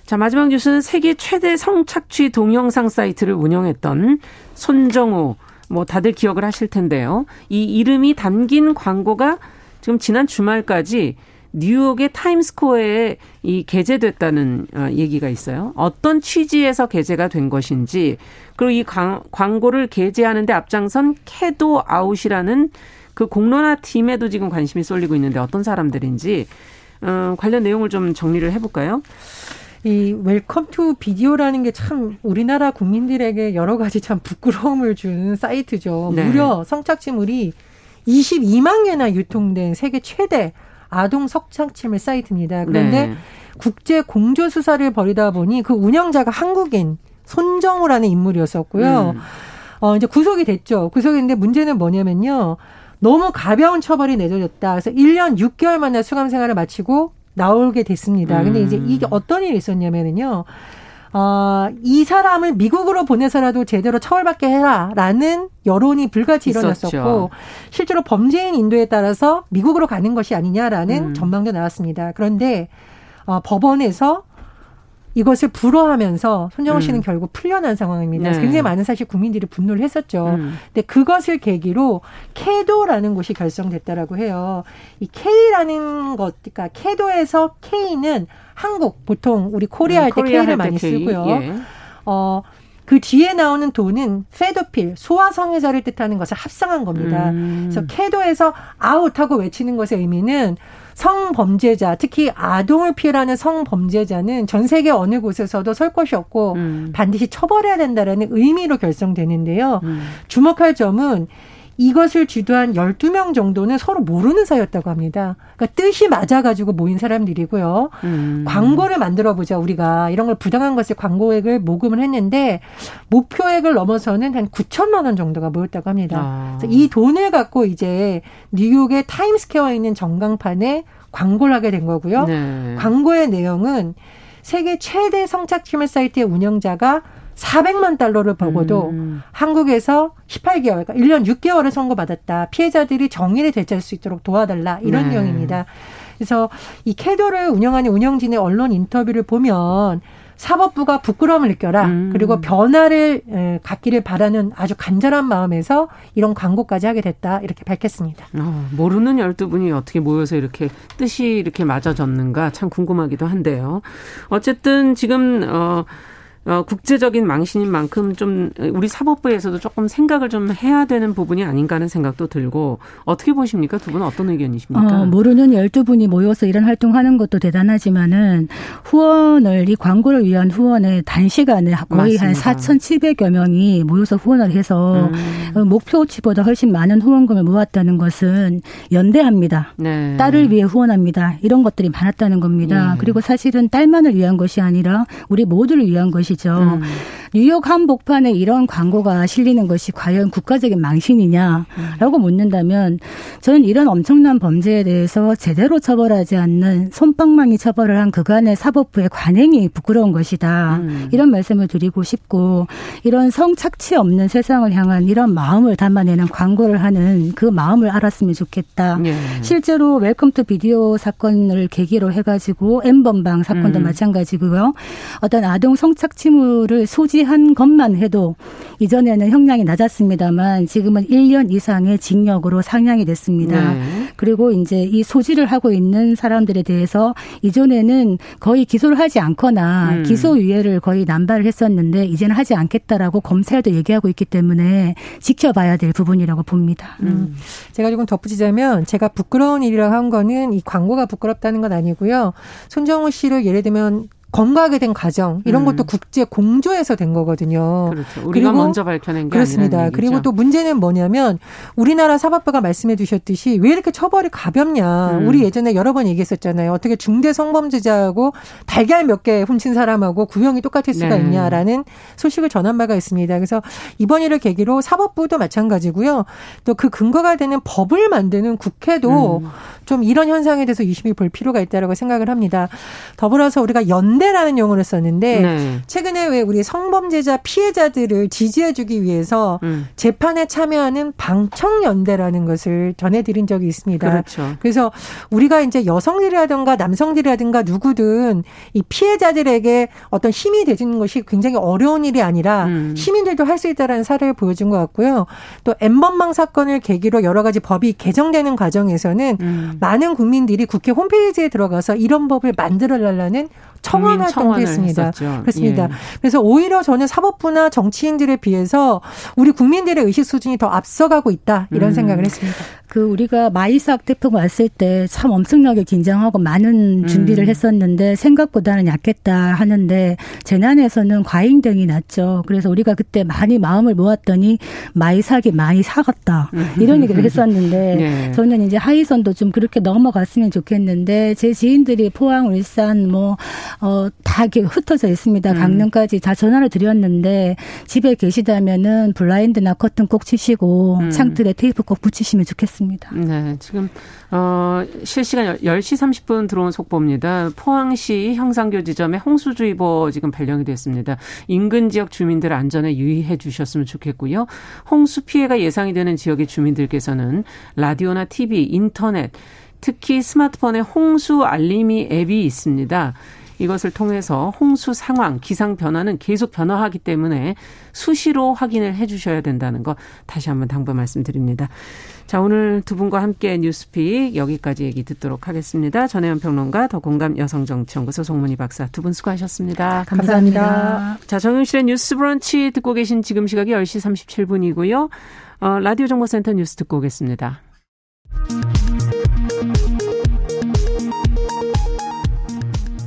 자, 마지막 뉴스는 세계 최대 성착취 동영상 사이트를 운영했던 손정우, 뭐 다들 기억을 하실 텐데요. 이 이름이 담긴 광고가 지금 지난 주말까지 뉴욕의 타임스퀘어에 이 게재됐다는 얘기가 있어요. 어떤 취지에서 게재가 된 것인지, 그리고 이 광, 광고를 게재하는데 앞장선 캐도 아웃이라는 그 공론화 팀에도 지금 관심이 쏠리고 있는데 어떤 사람들인지 어, 관련 내용을 좀 정리를 해볼까요? 이 웰컴 투 비디오라는 게 참 우리나라 국민들에게 여러 가지 참 부끄러움을 주는 사이트죠. 네. 무려 성착취물이 이십이만 개나 유통된 세계 최대 아동 성착취물 사이트입니다. 그런데 네. 국제 공조 수사를 벌이다 보니 그 운영자가 한국인 손정우라는 인물이었었고요. 음. 어, 이제 구속이 됐죠. 구속인데 문제는 뭐냐면요. 너무 가벼운 처벌이 내려졌다. 그래서 일 년 육 개월 만에 수감 생활을 마치고 나오게 됐습니다. 근데 이제 이게 어떤 일이 있었냐면은요. 어, 이 사람을 미국으로 보내서라도 제대로 처벌받게 해라라는 여론이 불같이 일어났었고 있었죠. 실제로 범죄인 인도에 따라서 미국으로 가는 것이 아니냐라는 음. 전망도 나왔습니다. 그런데 어, 법원에서 이것을 불허하면서 손정우 씨는 음. 결국 풀려난 상황입니다. 네. 굉장히 많은 사실 국민들이 분노를 했었죠. 음. 근데 그것을 계기로 캐도라는 곳이 결성됐다라고 해요. 이 K라는 것, 그러니까 캐도에서 K는 한국, 보통 우리 코리아 음, 할 때 K를 많이 K. 쓰고요. 예. 어, 그 뒤에 나오는 도는 페도필, 소아성애자를 뜻하는 것을 합성한 겁니다. 음. 그래서 캐도에서 아웃하고 외치는 것의 의미는 성범죄자, 특히 아동을 피해라는 성범죄자는 전 세계 어느 곳에서도 설 곳이 없고 음. 반드시 처벌해야 된다라는 의미로 결성되는데요. 음. 주목할 점은 이것을 주도한 열두 명 정도는 서로 모르는 사이였다고 합니다. 그러니까 뜻이 맞아가지고 모인 사람들이고요. 음. 광고를 만들어보자 우리가. 이런 걸 부당한 것을 광고액을 모금을 했는데 목표액을 넘어서는 한 구천만 원 정도가 모였다고 합니다. 아. 그래서 이 돈을 갖고 이제 뉴욕의 타임스퀘어에 있는 전광판에 광고를 하게 된 거고요. 네. 광고의 내용은 세계 최대 성착취물 사이트의 운영자가 사백만 달러를 벌고도 음. 한국에서 십팔 개월, 그러니까 일 년 육 개월을 선고받았다. 피해자들이 정의를 되찾을 수 있도록 도와달라. 이런 네. 내용입니다. 그래서 이 캐도를 운영하는 운영진의 언론 인터뷰를 보면 사법부가 부끄러움을 느껴라. 음. 그리고 변화를 갖기를 바라는 아주 간절한 마음에서 이런 광고까지 하게 됐다. 이렇게 밝혔습니다. 어, 모르는 열두 분이 어떻게 모여서 이렇게 뜻이 이렇게 맞아졌는가 참 궁금하기도 한데요. 어쨌든 지금... 어. 어, 국제적인 망신인 만큼 좀 우리 사법부에서도 조금 생각을 좀 해야 되는 부분이 아닌가 하는 생각도 들고 어떻게 보십니까? 두 분은 어떤 의견이십니까? 어, 모르는 열두 분이 모여서 이런 활동하는 것도 대단하지만은 후원을 이 광고를 위한 후원에 단시간에 거의 맞습니다. 한 사천칠백여 명이 모여서 후원을 해서 음. 목표치보다 훨씬 많은 후원금을 모았다는 것은 연대합니다. 네. 딸을 위해 후원합니다. 이런 것들이 많았다는 겁니다. 네. 그리고 사실은 딸만을 위한 것이 아니라 우리 모두를 위한 것이 음. 뉴욕 한복판에 이런 광고가 실리는 것이 과연 국가적인 망신이냐라고 묻는다면 저는 이런 엄청난 범죄에 대해서 제대로 처벌하지 않는 솜방망이 처벌을 한 그간의 사법부의 관행이 부끄러운 것이다. 음. 이런 말씀을 드리고 싶고 이런 성착취 없는 세상을 향한 이런 마음을 담아내는 광고를 하는 그 마음을 알았으면 좋겠다. 예. 실제로 웰컴 투 비디오 사건을 계기로 해가지고 엠번방 사건도 음. 마찬가지고요. 어떤 아동 성착취 치물을 소지한 것만 해도 이전에는 형량이 낮았습니다만 지금은 일 년 이상의 징역으로 상향이 됐습니다. 네. 그리고 이제 이 소지를 하고 있는 사람들에 대해서 이전에는 거의 기소를 하지 않거나 음. 기소유예를 거의 남발을 했었는데 이제는 하지 않겠다라고 검찰도 얘기하고 있기 때문에 지켜봐야 될 부분이라고 봅니다. 음. 제가 조금 덧붙이자면 제가 부끄러운 일이라고 한 거는 이 광고가 부끄럽다는 건 아니고요. 손정우 씨를 예를 들면 건강하게 된 가정 이런 것도 음. 국제 공조에서 된 거거든요. 그렇죠. 우리가 그리고, 먼저 밝혀낸 게 그렇습니다. 아니라는 얘기죠. 그리고 또 문제는 뭐냐면 우리나라 사법부가 말씀해 주셨듯이 왜 이렇게 처벌이 가볍냐. 음. 우리 예전에 여러 번 얘기했었잖아요. 어떻게 중대 성범죄자하고 달걀 몇 개 훔친 사람하고 구형이 똑같을 수가 네. 있냐라는 소식을 전한 바가 있습니다. 그래서 이번 일을 계기로 사법부도 마찬가지고요. 또 그 근거가 되는 법을 만드는 국회도 음. 좀 이런 현상에 대해서 유심히 볼 필요가 있다고 생각을 합니다. 더불어서 우리가 연대 라는 용어를 썼는데 네. 최근에 왜 우리 성범죄자 피해자들을 지지해주기 위해서 음. 재판에 참여하는 방청연대라는 것을 전해드린 적이 있습니다. 그렇죠. 그래서 우리가 이제 여성들이라든가 남성들이라든가 누구든 이 피해자들에게 어떤 힘이 되주는 것이 굉장히 어려운 일이 아니라 음. 시민들도 할 수 있다는 사례를 보여준 것 같고요. 또 엠번방 사건을 계기로 여러 가지 법이 개정되는 과정에서는 음. 많은 국민들이 국회 홈페이지에 들어가서 이런 법을 만들어달라는 청원 청원을 했습니다. 그렇습니다. 예. 그래서 오히려 저는 사법부나 정치인들에 비해서 우리 국민들의 의식 수준이 더 앞서가고 있다 이런 음. 생각을 했습니다. 그 우리가 마이삭 태풍 왔을 때 참 엄청나게 긴장하고 많은 준비를 음. 했었는데 생각보다는 약했다 하는데 재난에서는 과잉등이 났죠. 그래서 우리가 그때 많이 마음을 모았더니 마이삭이 많이 사갔다 이런 얘기를 했었는데 예. 저는 이제 하이선도 좀 그렇게 넘어갔으면 좋겠는데 제 지인들이 포항, 울산 뭐 어, 다 이렇게 흩어져 있습니다. 강릉까지 다 전화를 드렸는데 집에 계시다면은 블라인드나 커튼 꼭 치시고 음. 창틀에 테이프 꼭 붙이시면 좋겠습니다. 네, 지금 어, 실시간 열 시 삼십 분 들어온 속보입니다. 포항시 형산교 지점에 홍수주의보 지금 발령이 됐습니다. 인근 지역 주민들 안전에 유의해 주셨으면 좋겠고요. 홍수 피해가 예상이 되는 지역의 주민들께서는 라디오나 티비, 인터넷, 특히 스마트폰에 홍수 알림이 앱이 있습니다. 이것을 통해서 홍수 상황, 기상 변화는 계속 변화하기 때문에 수시로 확인을 해 주셔야 된다는 거 다시 한번 당부 말씀드립니다. 자, 오늘 두 분과 함께 뉴스픽 여기까지 얘기 듣도록 하겠습니다. 전혜연 평론가, 더 공감 여성정치연구소 송문희 박사 두 분 수고하셨습니다. 감사합니다. 감사합니다. 자, 정용실의 뉴스 브런치 듣고 계신 지금 시각이 열 시 삼십칠 분이고요. 어, 라디오 정보센터 뉴스 듣고 오겠습니다.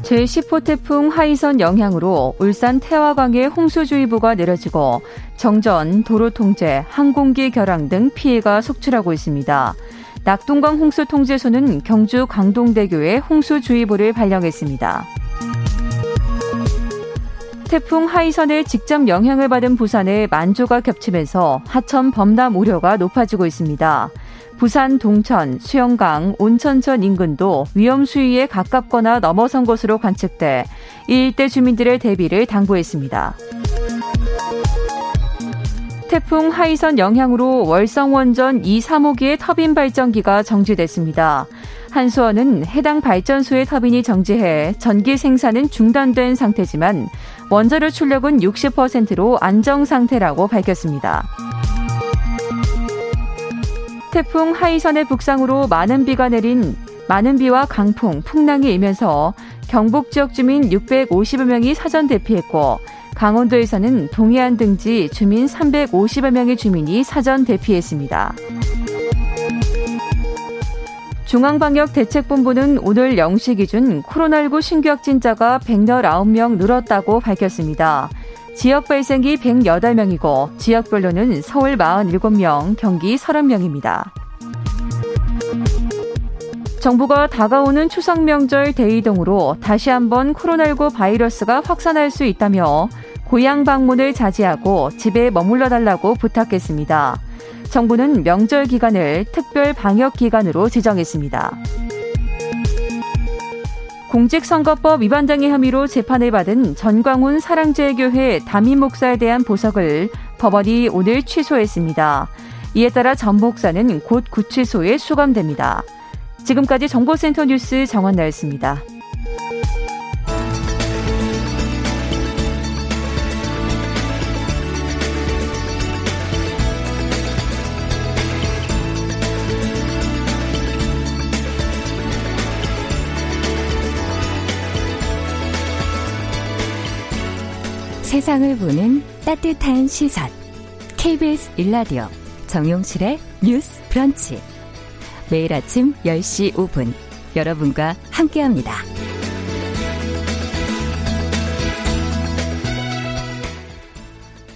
제십호 태풍 하이선 영향으로 울산 태화강에 홍수주의보가 내려지고 정전, 도로 통제, 항공기 결항 등 피해가 속출하고 있습니다. 낙동강 홍수통제소는 경주 강동대교에 홍수주의보를 발령했습니다. 태풍 하이선의 직접 영향을 받은 부산에 만조가 겹치면서 하천 범람 우려가 높아지고 있습니다. 부산 동천, 수영강, 온천천 인근도 위험 수위에 가깝거나 넘어선 것으로 관측돼 일대 주민들의 대비를 당부했습니다. 태풍 하이선 영향으로 월성 원전 이, 삼호기의 터빈 발전기가 정지됐습니다. 한수원은 해당 발전소의 터빈이 정지해 전기 생산은 중단된 상태지만 원자료 출력은 육십 퍼센트로 안정 상태라고 밝혔습니다. 태풍 하이선의 북상으로 많은 비가 내린 많은 비와 강풍, 풍랑이 일면서 경북 지역 주민 육백오십여 명이 사전 대피했고 강원도에서는 동해안 등지 주민 삼백오십여 명의 주민이 사전 대피했습니다. 중앙방역대책본부는 오늘 영 시 기준 코로나십구 신규 확진자가 백십구 명 늘었다고 밝혔습니다. 지역 발생이 백여덟 명이고 지역별로는 서울 사십칠 명, 경기 삼십 명입니다. 정부가 다가오는 추석 명절 대이동으로 다시 한번 코로나십구 바이러스가 확산할 수 있다며 고향 방문을 자제하고 집에 머물러 달라고 부탁했습니다. 정부는 명절 기간을 특별 방역 기간으로 지정했습니다. 공직선거법 위반 등의 혐의로 재판을 받은 전광훈 사랑제일교회 담임 목사에 대한 보석을 법원이 오늘 취소했습니다. 이에 따라 전 목사는 곧 구치소에 수감됩니다. 지금까지 정보센터 뉴스 정원나였습니다. 세상을 보는 따뜻한 시선 케이비에스 일 라디오 정용실의 뉴스 브런치 매일 아침 열 시 오 분 여러분과 함께합니다.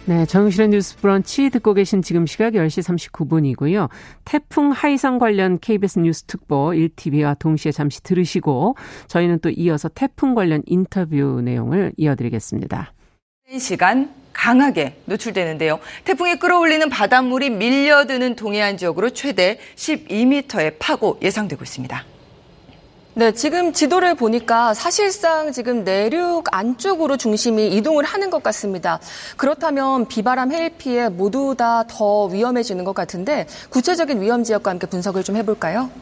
네, 정용실의 뉴스 브런치 듣고 계신 지금 시각 열 시 삼십구 분이고요. 태풍 하이선 관련 케이비에스 뉴스 특보 일 티비와 동시에 잠시 들으시고 저희는 또 이어서 태풍 관련 인터뷰 내용을 이어드리겠습니다. 한 시간 강하게 노출되는데요. 태풍이 끌어올리는 바닷물이 밀려드는 동해안 지역으로 최대 십이 미터의 파고 예상되고 있습니다. 네, 지금 지도를 보니까 사실상 지금 내륙 안쪽으로 중심이 이동을 하는 것 같습니다. 그렇다면 비바람, 해일 피해 모두 다 더 위험해지는 것 같은데 구체적인 위험 지역과 함께 분석을 좀 해볼까요?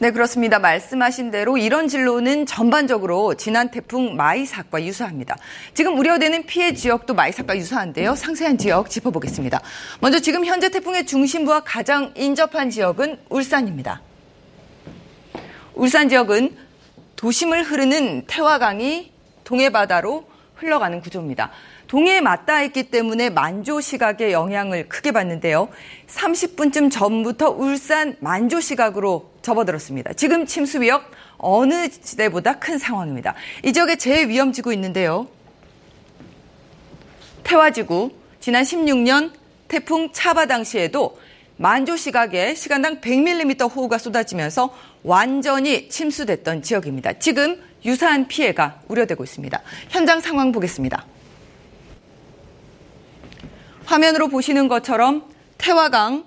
네, 그렇습니다. 말씀하신 대로 이런 진로는 전반적으로 지난 태풍 마이삭과 유사합니다. 지금 우려되는 피해 지역도 마이삭과 유사한데요. 상세한 지역 짚어보겠습니다. 먼저 지금 현재 태풍의 중심부와 가장 인접한 지역은 울산입니다. 울산 지역은 도심을 흐르는 태화강이 동해바다로 흘러가는 구조입니다. 동해에 맞닿았기 때문에 만조 시각의 영향을 크게 받는데요. 삼십 분쯤 전부터 울산 만조 시각으로 접어들었습니다. 지금 침수 위협 어느 지대보다 큰 상황입니다. 이 지역에 제일 위험지구 있는데요. 태화지구, 지난 십육 년 태풍 차바 당시에도 만조 시각에 시간당 백 밀리미터 호우가 쏟아지면서 완전히 침수됐던 지역입니다. 지금 유사한 피해가 우려되고 있습니다. 현장 상황 보겠습니다. 화면으로 보시는 것처럼 태화강,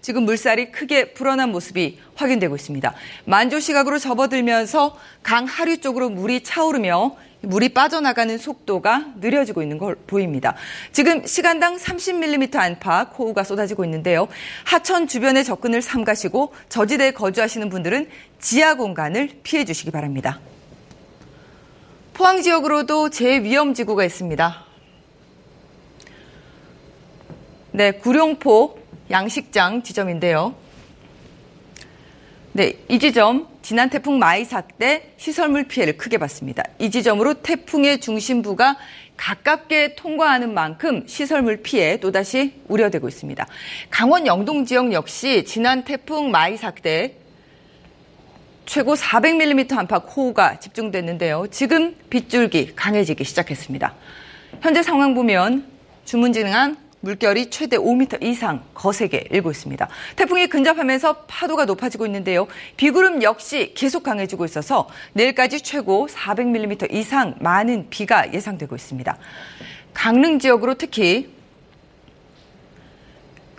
지금 물살이 크게 불어난 모습이 확인되고 있습니다. 만조 시각으로 접어들면서 강 하류 쪽으로 물이 차오르며 물이 빠져나가는 속도가 느려지고 있는 걸 보입니다. 지금 시간당 삼십 밀리미터 안팎 호우가 쏟아지고 있는데요. 하천 주변의 접근을 삼가시고 저지대에 거주하시는 분들은 지하 공간을 피해 주시기 바랍니다. 포항 지역으로도 제위험지구가 있습니다. 네, 구룡포 양식장 지점인데요. 네, 이 지점 지난 태풍 마이삭 때 시설물 피해를 크게 봤습니다. 이 지점으로 태풍의 중심부가 가깝게 통과하는 만큼 시설물 피해 또다시 우려되고 있습니다. 강원 영동 지역 역시 지난 태풍 마이삭 때 최고 사백 밀리미터 안팎 호우가 집중됐는데요. 지금 빗줄기 강해지기 시작했습니다. 현재 상황 보면 주문진항 물결이 최대 오 미터 이상 거세게 일고 있습니다. 태풍이 근접하면서 파도가 높아지고 있는데요. 비구름 역시 계속 강해지고 있어서 내일까지 최고 사백 밀리미터 이상 많은 비가 예상되고 있습니다. 강릉 지역으로 특히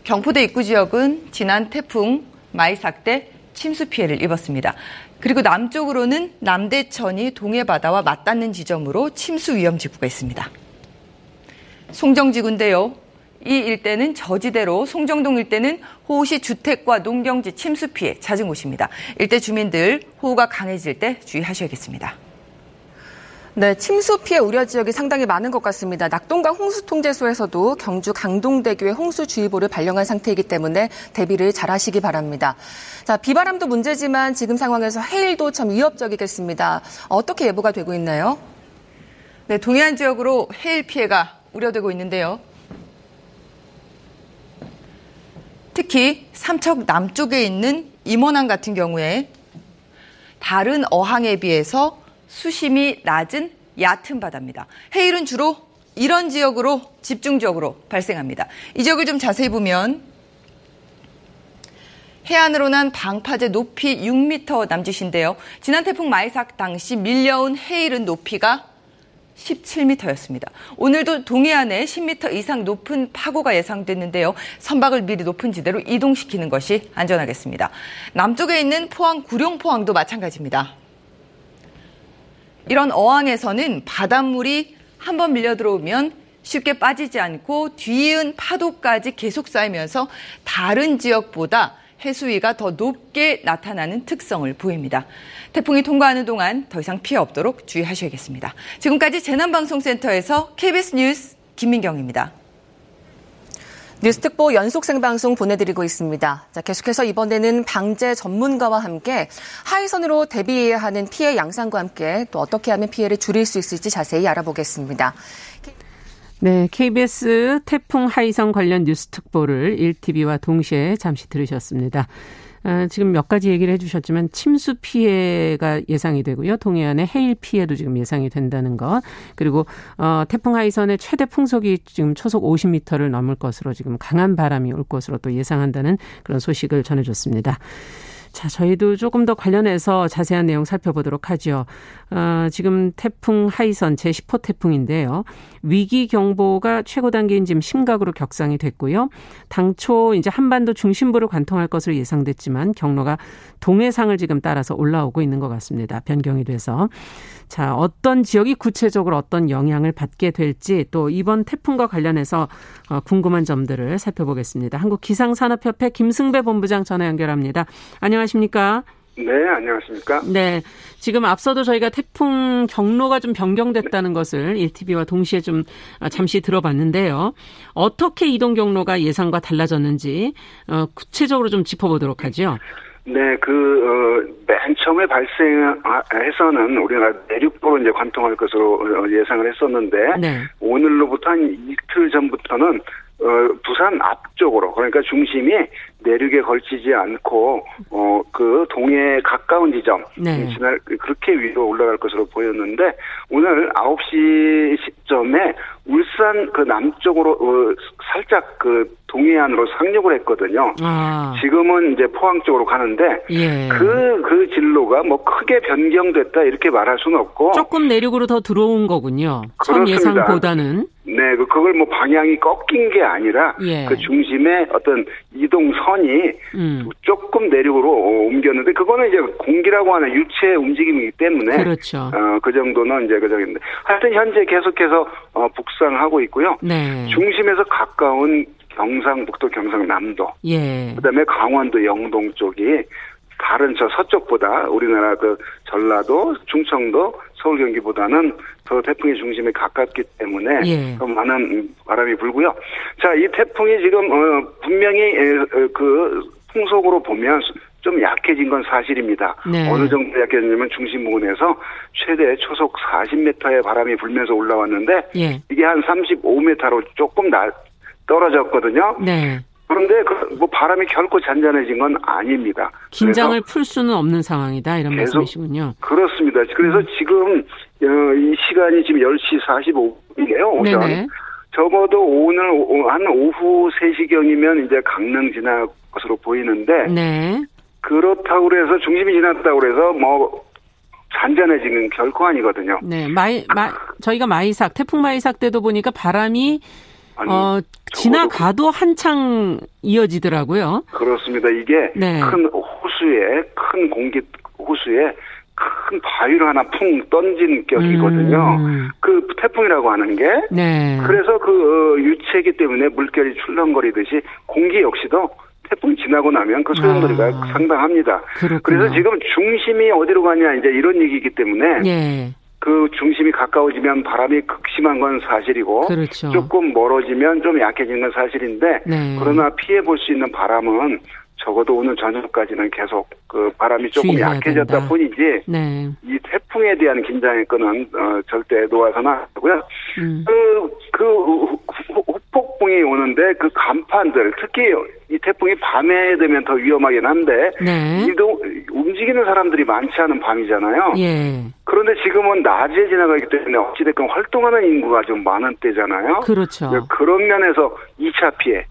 경포대 입구 지역은 지난 태풍 마이삭 때 침수 피해를 입었습니다. 그리고 남쪽으로는 남대천이 동해바다와 맞닿는 지점으로 침수 위험지구가 있습니다. 송정지구인데요. 이 일대는 저지대로, 송정동 일대는 호우시 주택과 농경지 침수 피해 잦은 곳입니다. 일대 주민들 호우가 강해질 때 주의하셔야겠습니다. 네, 침수 피해 우려 지역이 상당히 많은 것 같습니다. 낙동강 홍수통제소에서도 경주 강동대교에 홍수주의보를 발령한 상태이기 때문에 대비를 잘 하시기 바랍니다. 자, 비바람도 문제지만 지금 상황에서 해일도 참 위협적이겠습니다. 어떻게 예보가 되고 있나요? 네, 동해안 지역으로 해일 피해가 우려되고 있는데요. 특히 삼척 남쪽에 있는 임원항 같은 경우에 다른 어항에 비해서 수심이 낮은 얕은 바다입니다. 해일은 주로 이런 지역으로 집중적으로 발생합니다. 이 지역을 좀 자세히 보면 해안으로 난 방파제 높이 육 미터 남짓인데요. 지난 태풍 마이삭 당시 밀려온 해일은 높이가 십칠 미터였습니다. 오늘도 동해안에 십 미터 이상 높은 파고가 예상됐는데요. 선박을 미리 높은 지대로 이동시키는 것이 안전하겠습니다. 남쪽에 있는 포항 구룡포항도 마찬가지입니다. 이런 어항에서는 바닷물이 한번 밀려 들어오면 쉽게 빠지지 않고 뒤이은 파도까지 계속 쌓이면서 다른 지역보다 해수위가 더 높게 나타나는 특성을 보입니다. 태풍이 통과하는 동안 더 이상 피해 없도록 주의하셔야겠습니다. 지금까지 재난방송센터에서 케이비에스 뉴스 김민경입니다. 뉴스특보 연속 생방송 보내드리고 있습니다. 자, 계속해서 이번에는 방재 전문가와 함께 하이선으로 대비해야 하는 피해 양상과 함께 또 어떻게 하면 피해를 줄일 수 있을지 자세히 알아보겠습니다. 네, 케이비에스 태풍 하이선 관련 뉴스 특보를 일 티비와 동시에 잠시 들으셨습니다. 아, 지금 몇 가지 얘기를 해 주셨지만 침수 피해가 예상이 되고요. 동해안의 해일 피해도 지금 예상이 된다는 것. 그리고 어, 태풍 하이선의 최대 풍속이 지금 초속 오십 미터를 넘을 것으로 지금 강한 바람이 올 것으로 또 예상한다는 그런 소식을 전해줬습니다. 자, 저희도 조금 더 관련해서 자세한 내용 살펴보도록 하죠. 어, 지금 태풍 하이선 제십 호 태풍인데요. 위기 경보가 최고 단계인 지금 심각으로 격상이 됐고요. 당초 이제 한반도 중심부를 관통할 것으로 예상됐지만 경로가 동해상을 지금 따라서 올라오고 있는 것 같습니다. 변경이 돼서. 자, 어떤 지역이 구체적으로 어떤 영향을 받게 될지 또 이번 태풍과 관련해서 궁금한 점들을 살펴보겠습니다. 한국기상산업협회 김승배 본부장 전화 연결합니다. 안녕하십니까? 네, 안녕하십니까? 네, 지금 앞서도 저희가 태풍 경로가 좀 변경됐다는 것을 일 티비와 동시에 좀 잠시 들어봤는데요. 어떻게 이동 경로가 예상과 달라졌는지 구체적으로 좀 짚어보도록 하죠. 네, 그, 어, 맨 처음에 발생해서는 우리가 내륙도로 이제 관통할 것으로 예상을 했었는데, 네. 오늘로부터 한 이틀 전부터는, 어, 부산 앞쪽으로, 그러니까 중심이 내륙에 걸치지 않고, 어, 그 동해 가까운 지점, 네. 지날, 그렇게 위로 올라갈 것으로 보였는데, 오늘 아홉 시 시점에 울산 그 남쪽으로, 어, 살짝 그, 동해안으로 상륙을 했거든요. 아. 지금은 이제 포항 쪽으로 가는데 그, 예. 그 진로가 뭐 크게 변경됐다 이렇게 말할 수는 없고 조금 내륙으로 더 들어온 거군요. 처음 예상보다는. 네, 그걸 뭐 방향이 꺾인 게 아니라 예. 그 중심의 어떤 이동선이 음. 조금 내륙으로 옮겼는데 그거는 이제 공기라고 하는 유체의 움직임이기 때문에 그렇죠. 어, 그 정도는 이제 그 정도인데 하여튼 현재 계속해서 어, 북상하고 있고요. 네. 중심에서 가까운 경상북도, 경상남도, 예. 그다음에 강원도 영동 쪽이 다른 저 서쪽보다 우리나라 그 전라도, 충청도, 서울 경기보다는 더 태풍의 중심에 가깝기 때문에 예. 더 많은 바람이 불고요. 자, 이 태풍이 지금 어, 분명히 그 풍속으로 보면 좀 약해진 건 사실입니다. 네. 어느 정도 약해졌냐면 중심 부근에서 최대 초속 사십 미터의 바람이 불면서 올라왔는데 예. 이게 한 삼십오 미터로 조금 낮. 떨어졌거든요. 네. 그런데 그 뭐 바람이 결코 잔잔해진 건 아닙니다. 긴장을 풀 수는 없는 상황이다 이런 계속, 말씀이시군요. 그렇습니다. 그래서 음. 지금 이 시간이 지금 열 시 사십오 분이에요. 오전. 네네. 적어도 오늘 한 오후 세 시경이면 이제 강릉 지날 것으로 보이는데 네. 그렇다고 그래서 중심이 지났다고 그래서 뭐 잔잔해지는 결코 아니거든요. 네, 마이, 마, 저희가 마이삭 태풍 마이삭 때도 보니까 바람이 아니, 어, 지나가도 한창 이어지더라고요. 그렇습니다. 이게 네. 큰 호수에, 큰 공기 호수에 큰 바위를 하나 풍 던진 격이거든요. 음. 그 태풍이라고 하는 게. 네. 그래서 그 유체이기 때문에 물결이 출렁거리듯이 공기 역시도 태풍이 지나고 나면 그 소용돌이가 아. 상당합니다. 그렇구나. 그래서 지금 중심이 어디로 가냐 이제 이런 얘기이기 때문에. 예. 그 중심이 가까워지면 바람이 극심한 건 사실이고 그렇죠. 조금 멀어지면 좀 약해지는 건 사실인데 네. 그러나 피해볼 수 있는 바람은 적어도 오늘 저녁까지는 계속 그 바람이 조금 약해졌다 된다. 뿐이지 네. 이 태풍에 대한 긴장의 끈은 어, 절대 놓아서는 안 하고요. 음. 그, 그 후폭풍이 오는데 그 간판들 특히 이 태풍이 밤에 되면 더 위험하긴 한데 네. 이동, 움직이는 사람들이 많지 않은 밤이잖아요. 예. 그런데 지금은 낮에 지나가기 때문에 어찌됐건 활동하는 인구가 좀 많은 때잖아요. 그렇죠. 그런 면에서 이 차 피해.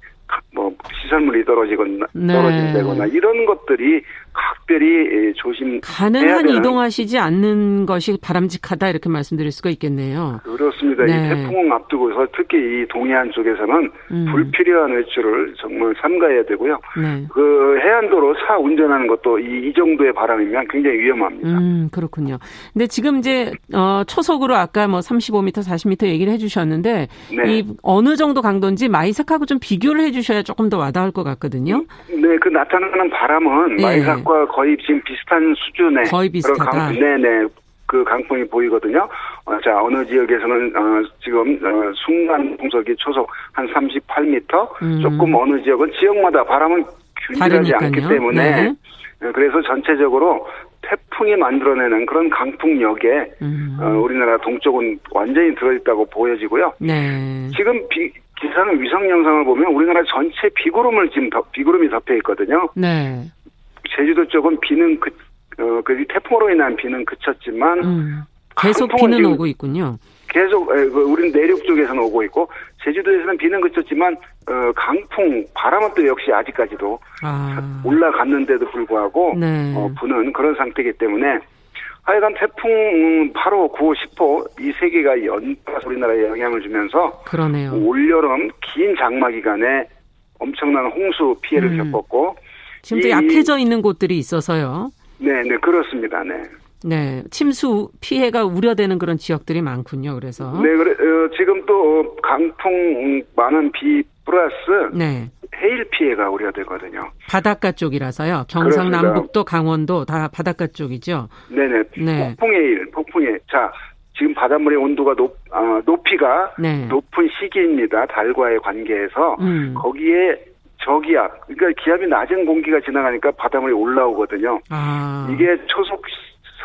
뭐 시설물이 떨어지거나 네. 떨어진다거나 이런 것들이 각별히 조심 가능한 이동하시지 않는 것이 바람직하다 이렇게 말씀드릴 수가 있겠네요. 그렇습니다. 네. 이 태풍을 앞두고서 특히 이 동해안 쪽에서는 음. 불필요한 외출을 정말 삼가해야 되고요. 네. 그 해안도로 차 운전하는 것도 이, 이 정도의 바람이면 굉장히 위험합니다. 음, 그렇군요. 근데 지금 이제 어, 초속으로 아까 뭐 삼십오 미터, 사십 미터 얘기를 해주셨는데 네. 이 어느 정도 강도인지 마이삭하고 좀 비교를 해주. 주셔야 조금 더 와닿을 것 같거든요. 네, 그 나타나는 바람은 네. 마이삭과 거의 지금 비슷한 수준의 거의 비슷하다. 강, 네네, 그 강풍이 보이거든요. 어, 자, 어느 지역에서는 어, 지금 어, 순간 풍속이 초속 한 삼십팔 미터. 음. 조금 어느 지역은 지역마다 바람은 균일하지 다르니까요. 않기 때문에 네. 그래서 전체적으로. 태풍이 만들어내는 그런 강풍력에 음. 어, 우리나라 동쪽은 완전히 들어있다고 보여지고요. 네. 지금 비, 기상 위성 영상을 보면 우리나라 전체 비구름을 지금 덮, 비구름이 덮여 있거든요. 네. 제주도 쪽은 비는 그, 어, 그 태풍으로 인한 비는 그쳤지만 음. 계속 비는 오고 있군요. 계속 에, 그, 우리는 내륙 쪽에서는 오고 있고 제주도에서는 비는 그쳤지만 어, 강풍 바람은 또 역시 아직까지도 아. 올라갔는데도 불구하고 네. 어, 부는 그런 상태이기 때문에 하여간 태풍 팔 호, 구 호, 십 호 이 세 개가 연파서 우리나라에 영향을 주면서 그러네요. 올여름 긴 장마 기간에 엄청난 홍수 피해를 음. 겪었고 지금도 이, 약해져 있는 곳들이 있어서요. 네, 네 그렇습니다. 네. 네, 침수 피해가 우려되는 그런 지역들이 많군요. 그래서 네, 그래, 어, 지금 또 강풍 많은 비 플러스 네. 해일 피해가 우려되거든요. 바닷가 쪽이라서요. 경상남북도 강원도 다 바닷가 쪽이죠. 네네. 네. 폭풍해일, 폭풍해. 자, 지금 바닷물의 온도가 높, 어, 높이가 네. 높은 시기입니다. 달과의 관계에서 음. 거기에 저기압, 그러니까 기압이 낮은 공기가 지나가니까 바닷물이 올라오거든요. 아. 이게 초속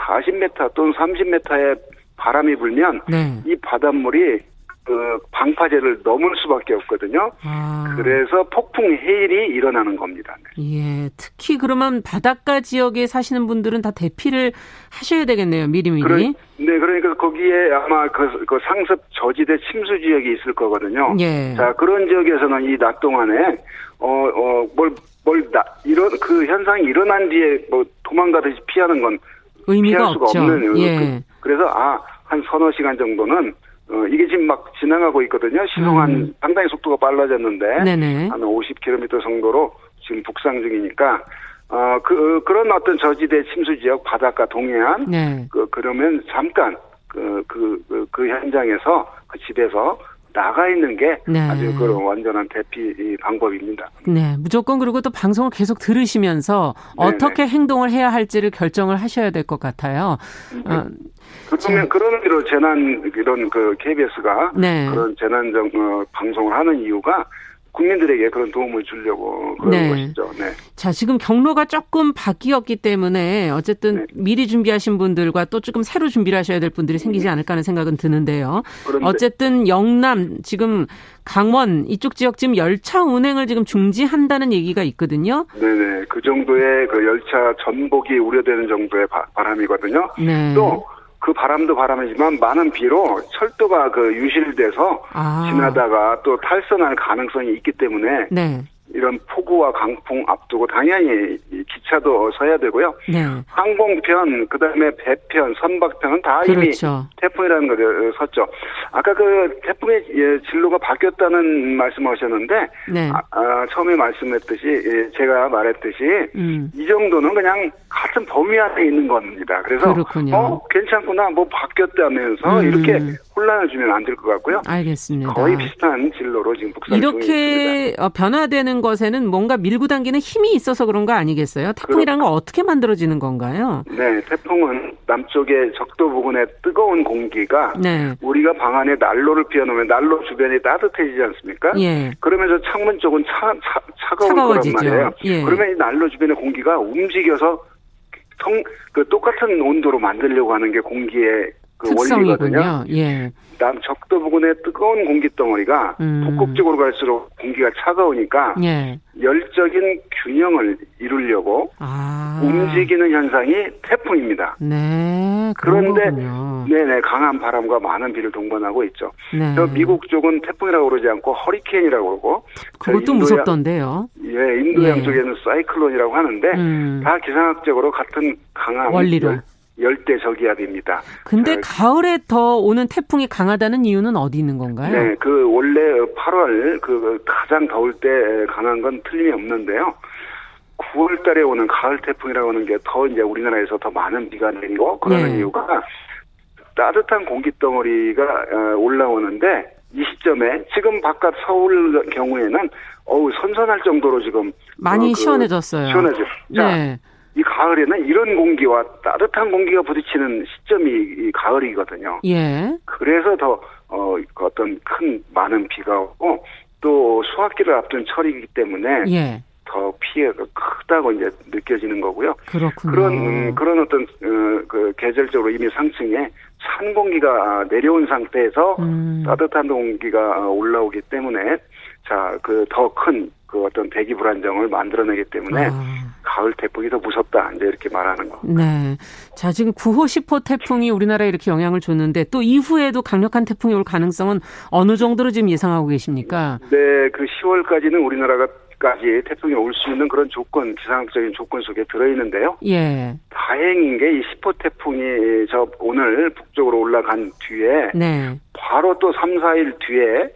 사십 미터 또는 삼십 미터의 바람이 불면 네. 이 바닷물이 그 방파제를 넘을 수밖에 없거든요. 아. 그래서 폭풍 해일이 일어나는 겁니다. 네. 예, 특히 그러면 바닷가 지역에 사시는 분들은 다 대피를 하셔야 되겠네요. 미리미리. 그러, 네, 그러니까 거기에 아마 그, 그 상습 저지대 침수 지역이 있을 거거든요. 예. 자, 그런 지역에서는 이 낮 동안에 어, 어, 뭘, 뭘, 나, 이런 그 현상이 일어난 뒤에 뭐 도망가듯이 피하는 건 의미가 피할 수가 없죠. 없는 예. 그래서 아, 한 서너 시간 정도는 어, 이게 지금 막 지나가고 있거든요. 시속 한 음. 상당히 속도가 빨라졌는데 네네. 한 오십 킬로미터 정도로 지금 북상 중이니까 어, 그 그런 어떤 저지대 침수 지역 바닷가 동해안 네. 그 그러면 잠깐 그 그 그, 그 현장에서 그 집에서 나가 있는 게 네. 아주 그런 완전한 대피 방법입니다. 네, 무조건 그리고 또 방송을 계속 들으시면서 네네. 어떻게 행동을 해야 할지를 결정을 하셔야 될 것 같아요. 네. 어, 그러면 그런 의미로 재난 이런 그 케이비에스가 네. 그런 재난 정 어, 방송을 하는 이유가 국민들에게 그런 도움을 주려고 그런 네. 것이죠. 네. 자, 지금 경로가 조금 바뀌었기 때문에 어쨌든 네. 미리 준비하신 분들과 또 조금 새로 준비를 하셔야 될 분들이 생기지 않을까 하는 생각은 드는데요. 그런데. 어쨌든 영남 지금 강원 이쪽 지역 지금 열차 운행을 지금 중지한다는 얘기가 있거든요. 네네. 그 정도의 그 열차 전복이 우려되는 정도의 바, 바람이거든요. 네. 또 그 바람도 바람이지만 많은 비로 철도가 그 유실돼서 아. 지나다가 또 탈선할 가능성이 있기 때문에 네. 이런 폭우와 강풍 앞두고 당연히 기차도 서야 되고요. 네. 항공편, 그다음에 배편, 선박편은 다 그렇죠. 이미 태풍이라는 걸 섰죠. 아까 그 태풍의 진로가 바뀌었다는 말씀하셨는데 네. 아, 아, 처음에 말씀했듯이 제가 말했듯이 음. 이 정도는 그냥 같은 범위 안에 있는 겁니다. 그래서 그렇군요. 어 괜찮구나 뭐 바뀌었다면서 음. 이렇게 혼란을 주면 안 될 것 같고요. 알겠습니다. 거의 비슷한 진로로 지금 북상 중입니다. 이렇게 변화되는 것에는 뭔가 밀고 당기는 힘이 있어서 그런 거 아니겠어요? 태풍이라는 건 어떻게 만들어지는 건가요? 네. 태풍은 남쪽의 적도 부근의 뜨거운 공기가 네. 우리가 방 안에 난로를 피워놓으면 난로 주변이 따뜻해지지 않습니까? 예. 그러면서 창문 쪽은 차, 차, 차가울 차가워지죠. 거란 말이에요. 예. 그러면 이 난로 주변의 공기가 움직여서 성, 그 똑같은 온도로 만들려고 하는 게 공기의 그 원리거든요. 예. 남 적도 부근의 뜨거운 공기 덩어리가 음. 북극적으로 갈수록 공기가 차가우니까 예. 열적인 균형을 이루려고 아. 움직이는 현상이 태풍입니다. 네, 그런데 네네 강한 바람과 많은 비를 동반하고 있죠. 네. 미국 쪽은 태풍이라고 그러지 않고 허리케인이라고 그러고 그것도 무섭던데요. 예, 인도양 예. 쪽에는 사이클론이라고 하는데 음. 다 기상학적으로 같은 강한 원리를. 열대 저기압입니다. 근데 어, 가을에 더 오는 태풍이 강하다는 이유는 어디 있는 건가요? 네, 그 원래 팔월 그 가장 더울 때 강한 건 틀림이 없는데요. 구월 달에 오는 가을 태풍이라고 하는 게 더 이제 우리나라에서 더 많은 비가 내리고 그러는 네. 이유가 따뜻한 공기 덩어리가 올라오는데 이 시점에 지금 바깥 서울 경우에는 어우 선선할 정도로 지금 많이 어, 그 시원해졌어요. 시원해졌죠. 네. 이 가을에는 이런 공기와 따뜻한 공기가 부딪히는 시점이 이 가을이거든요. 예. 그래서 더 어, 어떤 큰 많은 비가 오고 또 수확기를 앞둔 철이기 때문에 예. 더 피해가 크다고 이제 느껴지는 거고요. 그렇군요. 그런 음, 그런 어떤 어, 그 계절적으로 이미 상층에 찬 공기가 내려온 상태에서 음. 따뜻한 공기가 올라오기 때문에 자, 그 더 큰 그 어떤 대기 불안정을 만들어내기 때문에 아. 가을 태풍이 더 무섭다 이제 이렇게 말하는 거. 네. 자, 지금 구호, 십호 태풍이 우리나라에 이렇게 영향을 줬는데 또 이후에도 강력한 태풍이 올 가능성은 어느 정도로 지금 예상하고 계십니까? 네, 그 시월까지는 우리나라가 까지 태풍이 올 수 있는 그런 조건, 기상학적인 조건 속에 들어있는데요. 예. 다행인 게 이 십 호 태풍이 저 오늘 북쪽으로 올라간 뒤에 네. 바로 또 삼, 사일 뒤에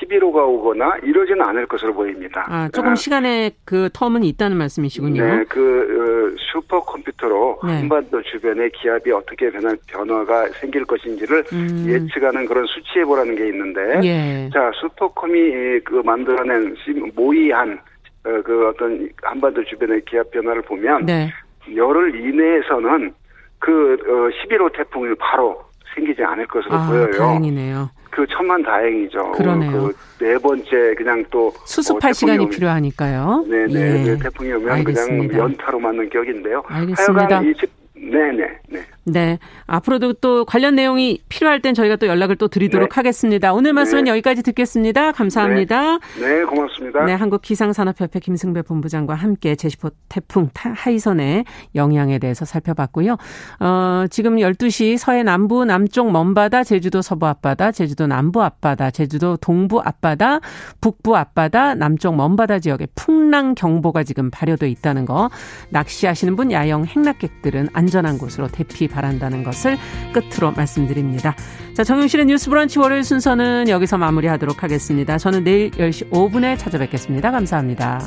십일호가 오거나 이러지는 않을 것으로 보입니다. 아, 조금 시간의 그 텀은 있다는 말씀이시군요. 네, 그 어, 슈퍼컴퓨터로 네. 한반도 주변의 기압이 어떻게 변화, 변화가 생길 것인지를 음. 예측하는 그런 수치해보라는 게 있는데, 예. 자, 슈퍼컴이 그 만들어낸 모의한 어, 그 어떤 한반도 주변의 기압 변화를 보면 네. 열흘 이내에서는 그 어, 십일호 태풍이 바로 생기지 않을 것으로 아, 보여요. 다행이네요. 그 천만 다행이죠. 그러네요. 그 네 번째 그냥 또 수습할 어, 시간이 오면, 필요하니까요. 네네. 예. 태풍이 오면 알겠습니다. 그냥 연타로 맞는 격인데요. 알겠습니다. 하여간 이십, 네네. 네. 네. 앞으로도 또 관련 내용이 필요할 땐 저희가 또 연락을 또 드리도록 네. 하겠습니다. 오늘 말씀은 네. 여기까지 듣겠습니다. 감사합니다. 네. 네, 고맙습니다. 네, 한국기상산업협회 김승배 본부장과 함께 제십호 태풍 하이선의 영향에 대해서 살펴봤고요. 어, 지금 열두 시 서해 남부 남쪽 먼바다, 제주도 서부 앞바다, 제주도 남부 앞바다, 제주도 동부 앞바다, 북부 앞바다, 남쪽 먼바다 지역에 풍랑 경보가 지금 발효돼 있다는 거. 낚시하시는 분, 야영 행락객들은 안전한 곳으로 대피 바란다는 것을 끝으로 말씀드립니다. 자, 정용실의 뉴스 브런치 월요일 순서는 여기서 마무리하도록 하겠습니다. 저는 내일 열 시 오 분에 찾아뵙겠습니다. 감사합니다.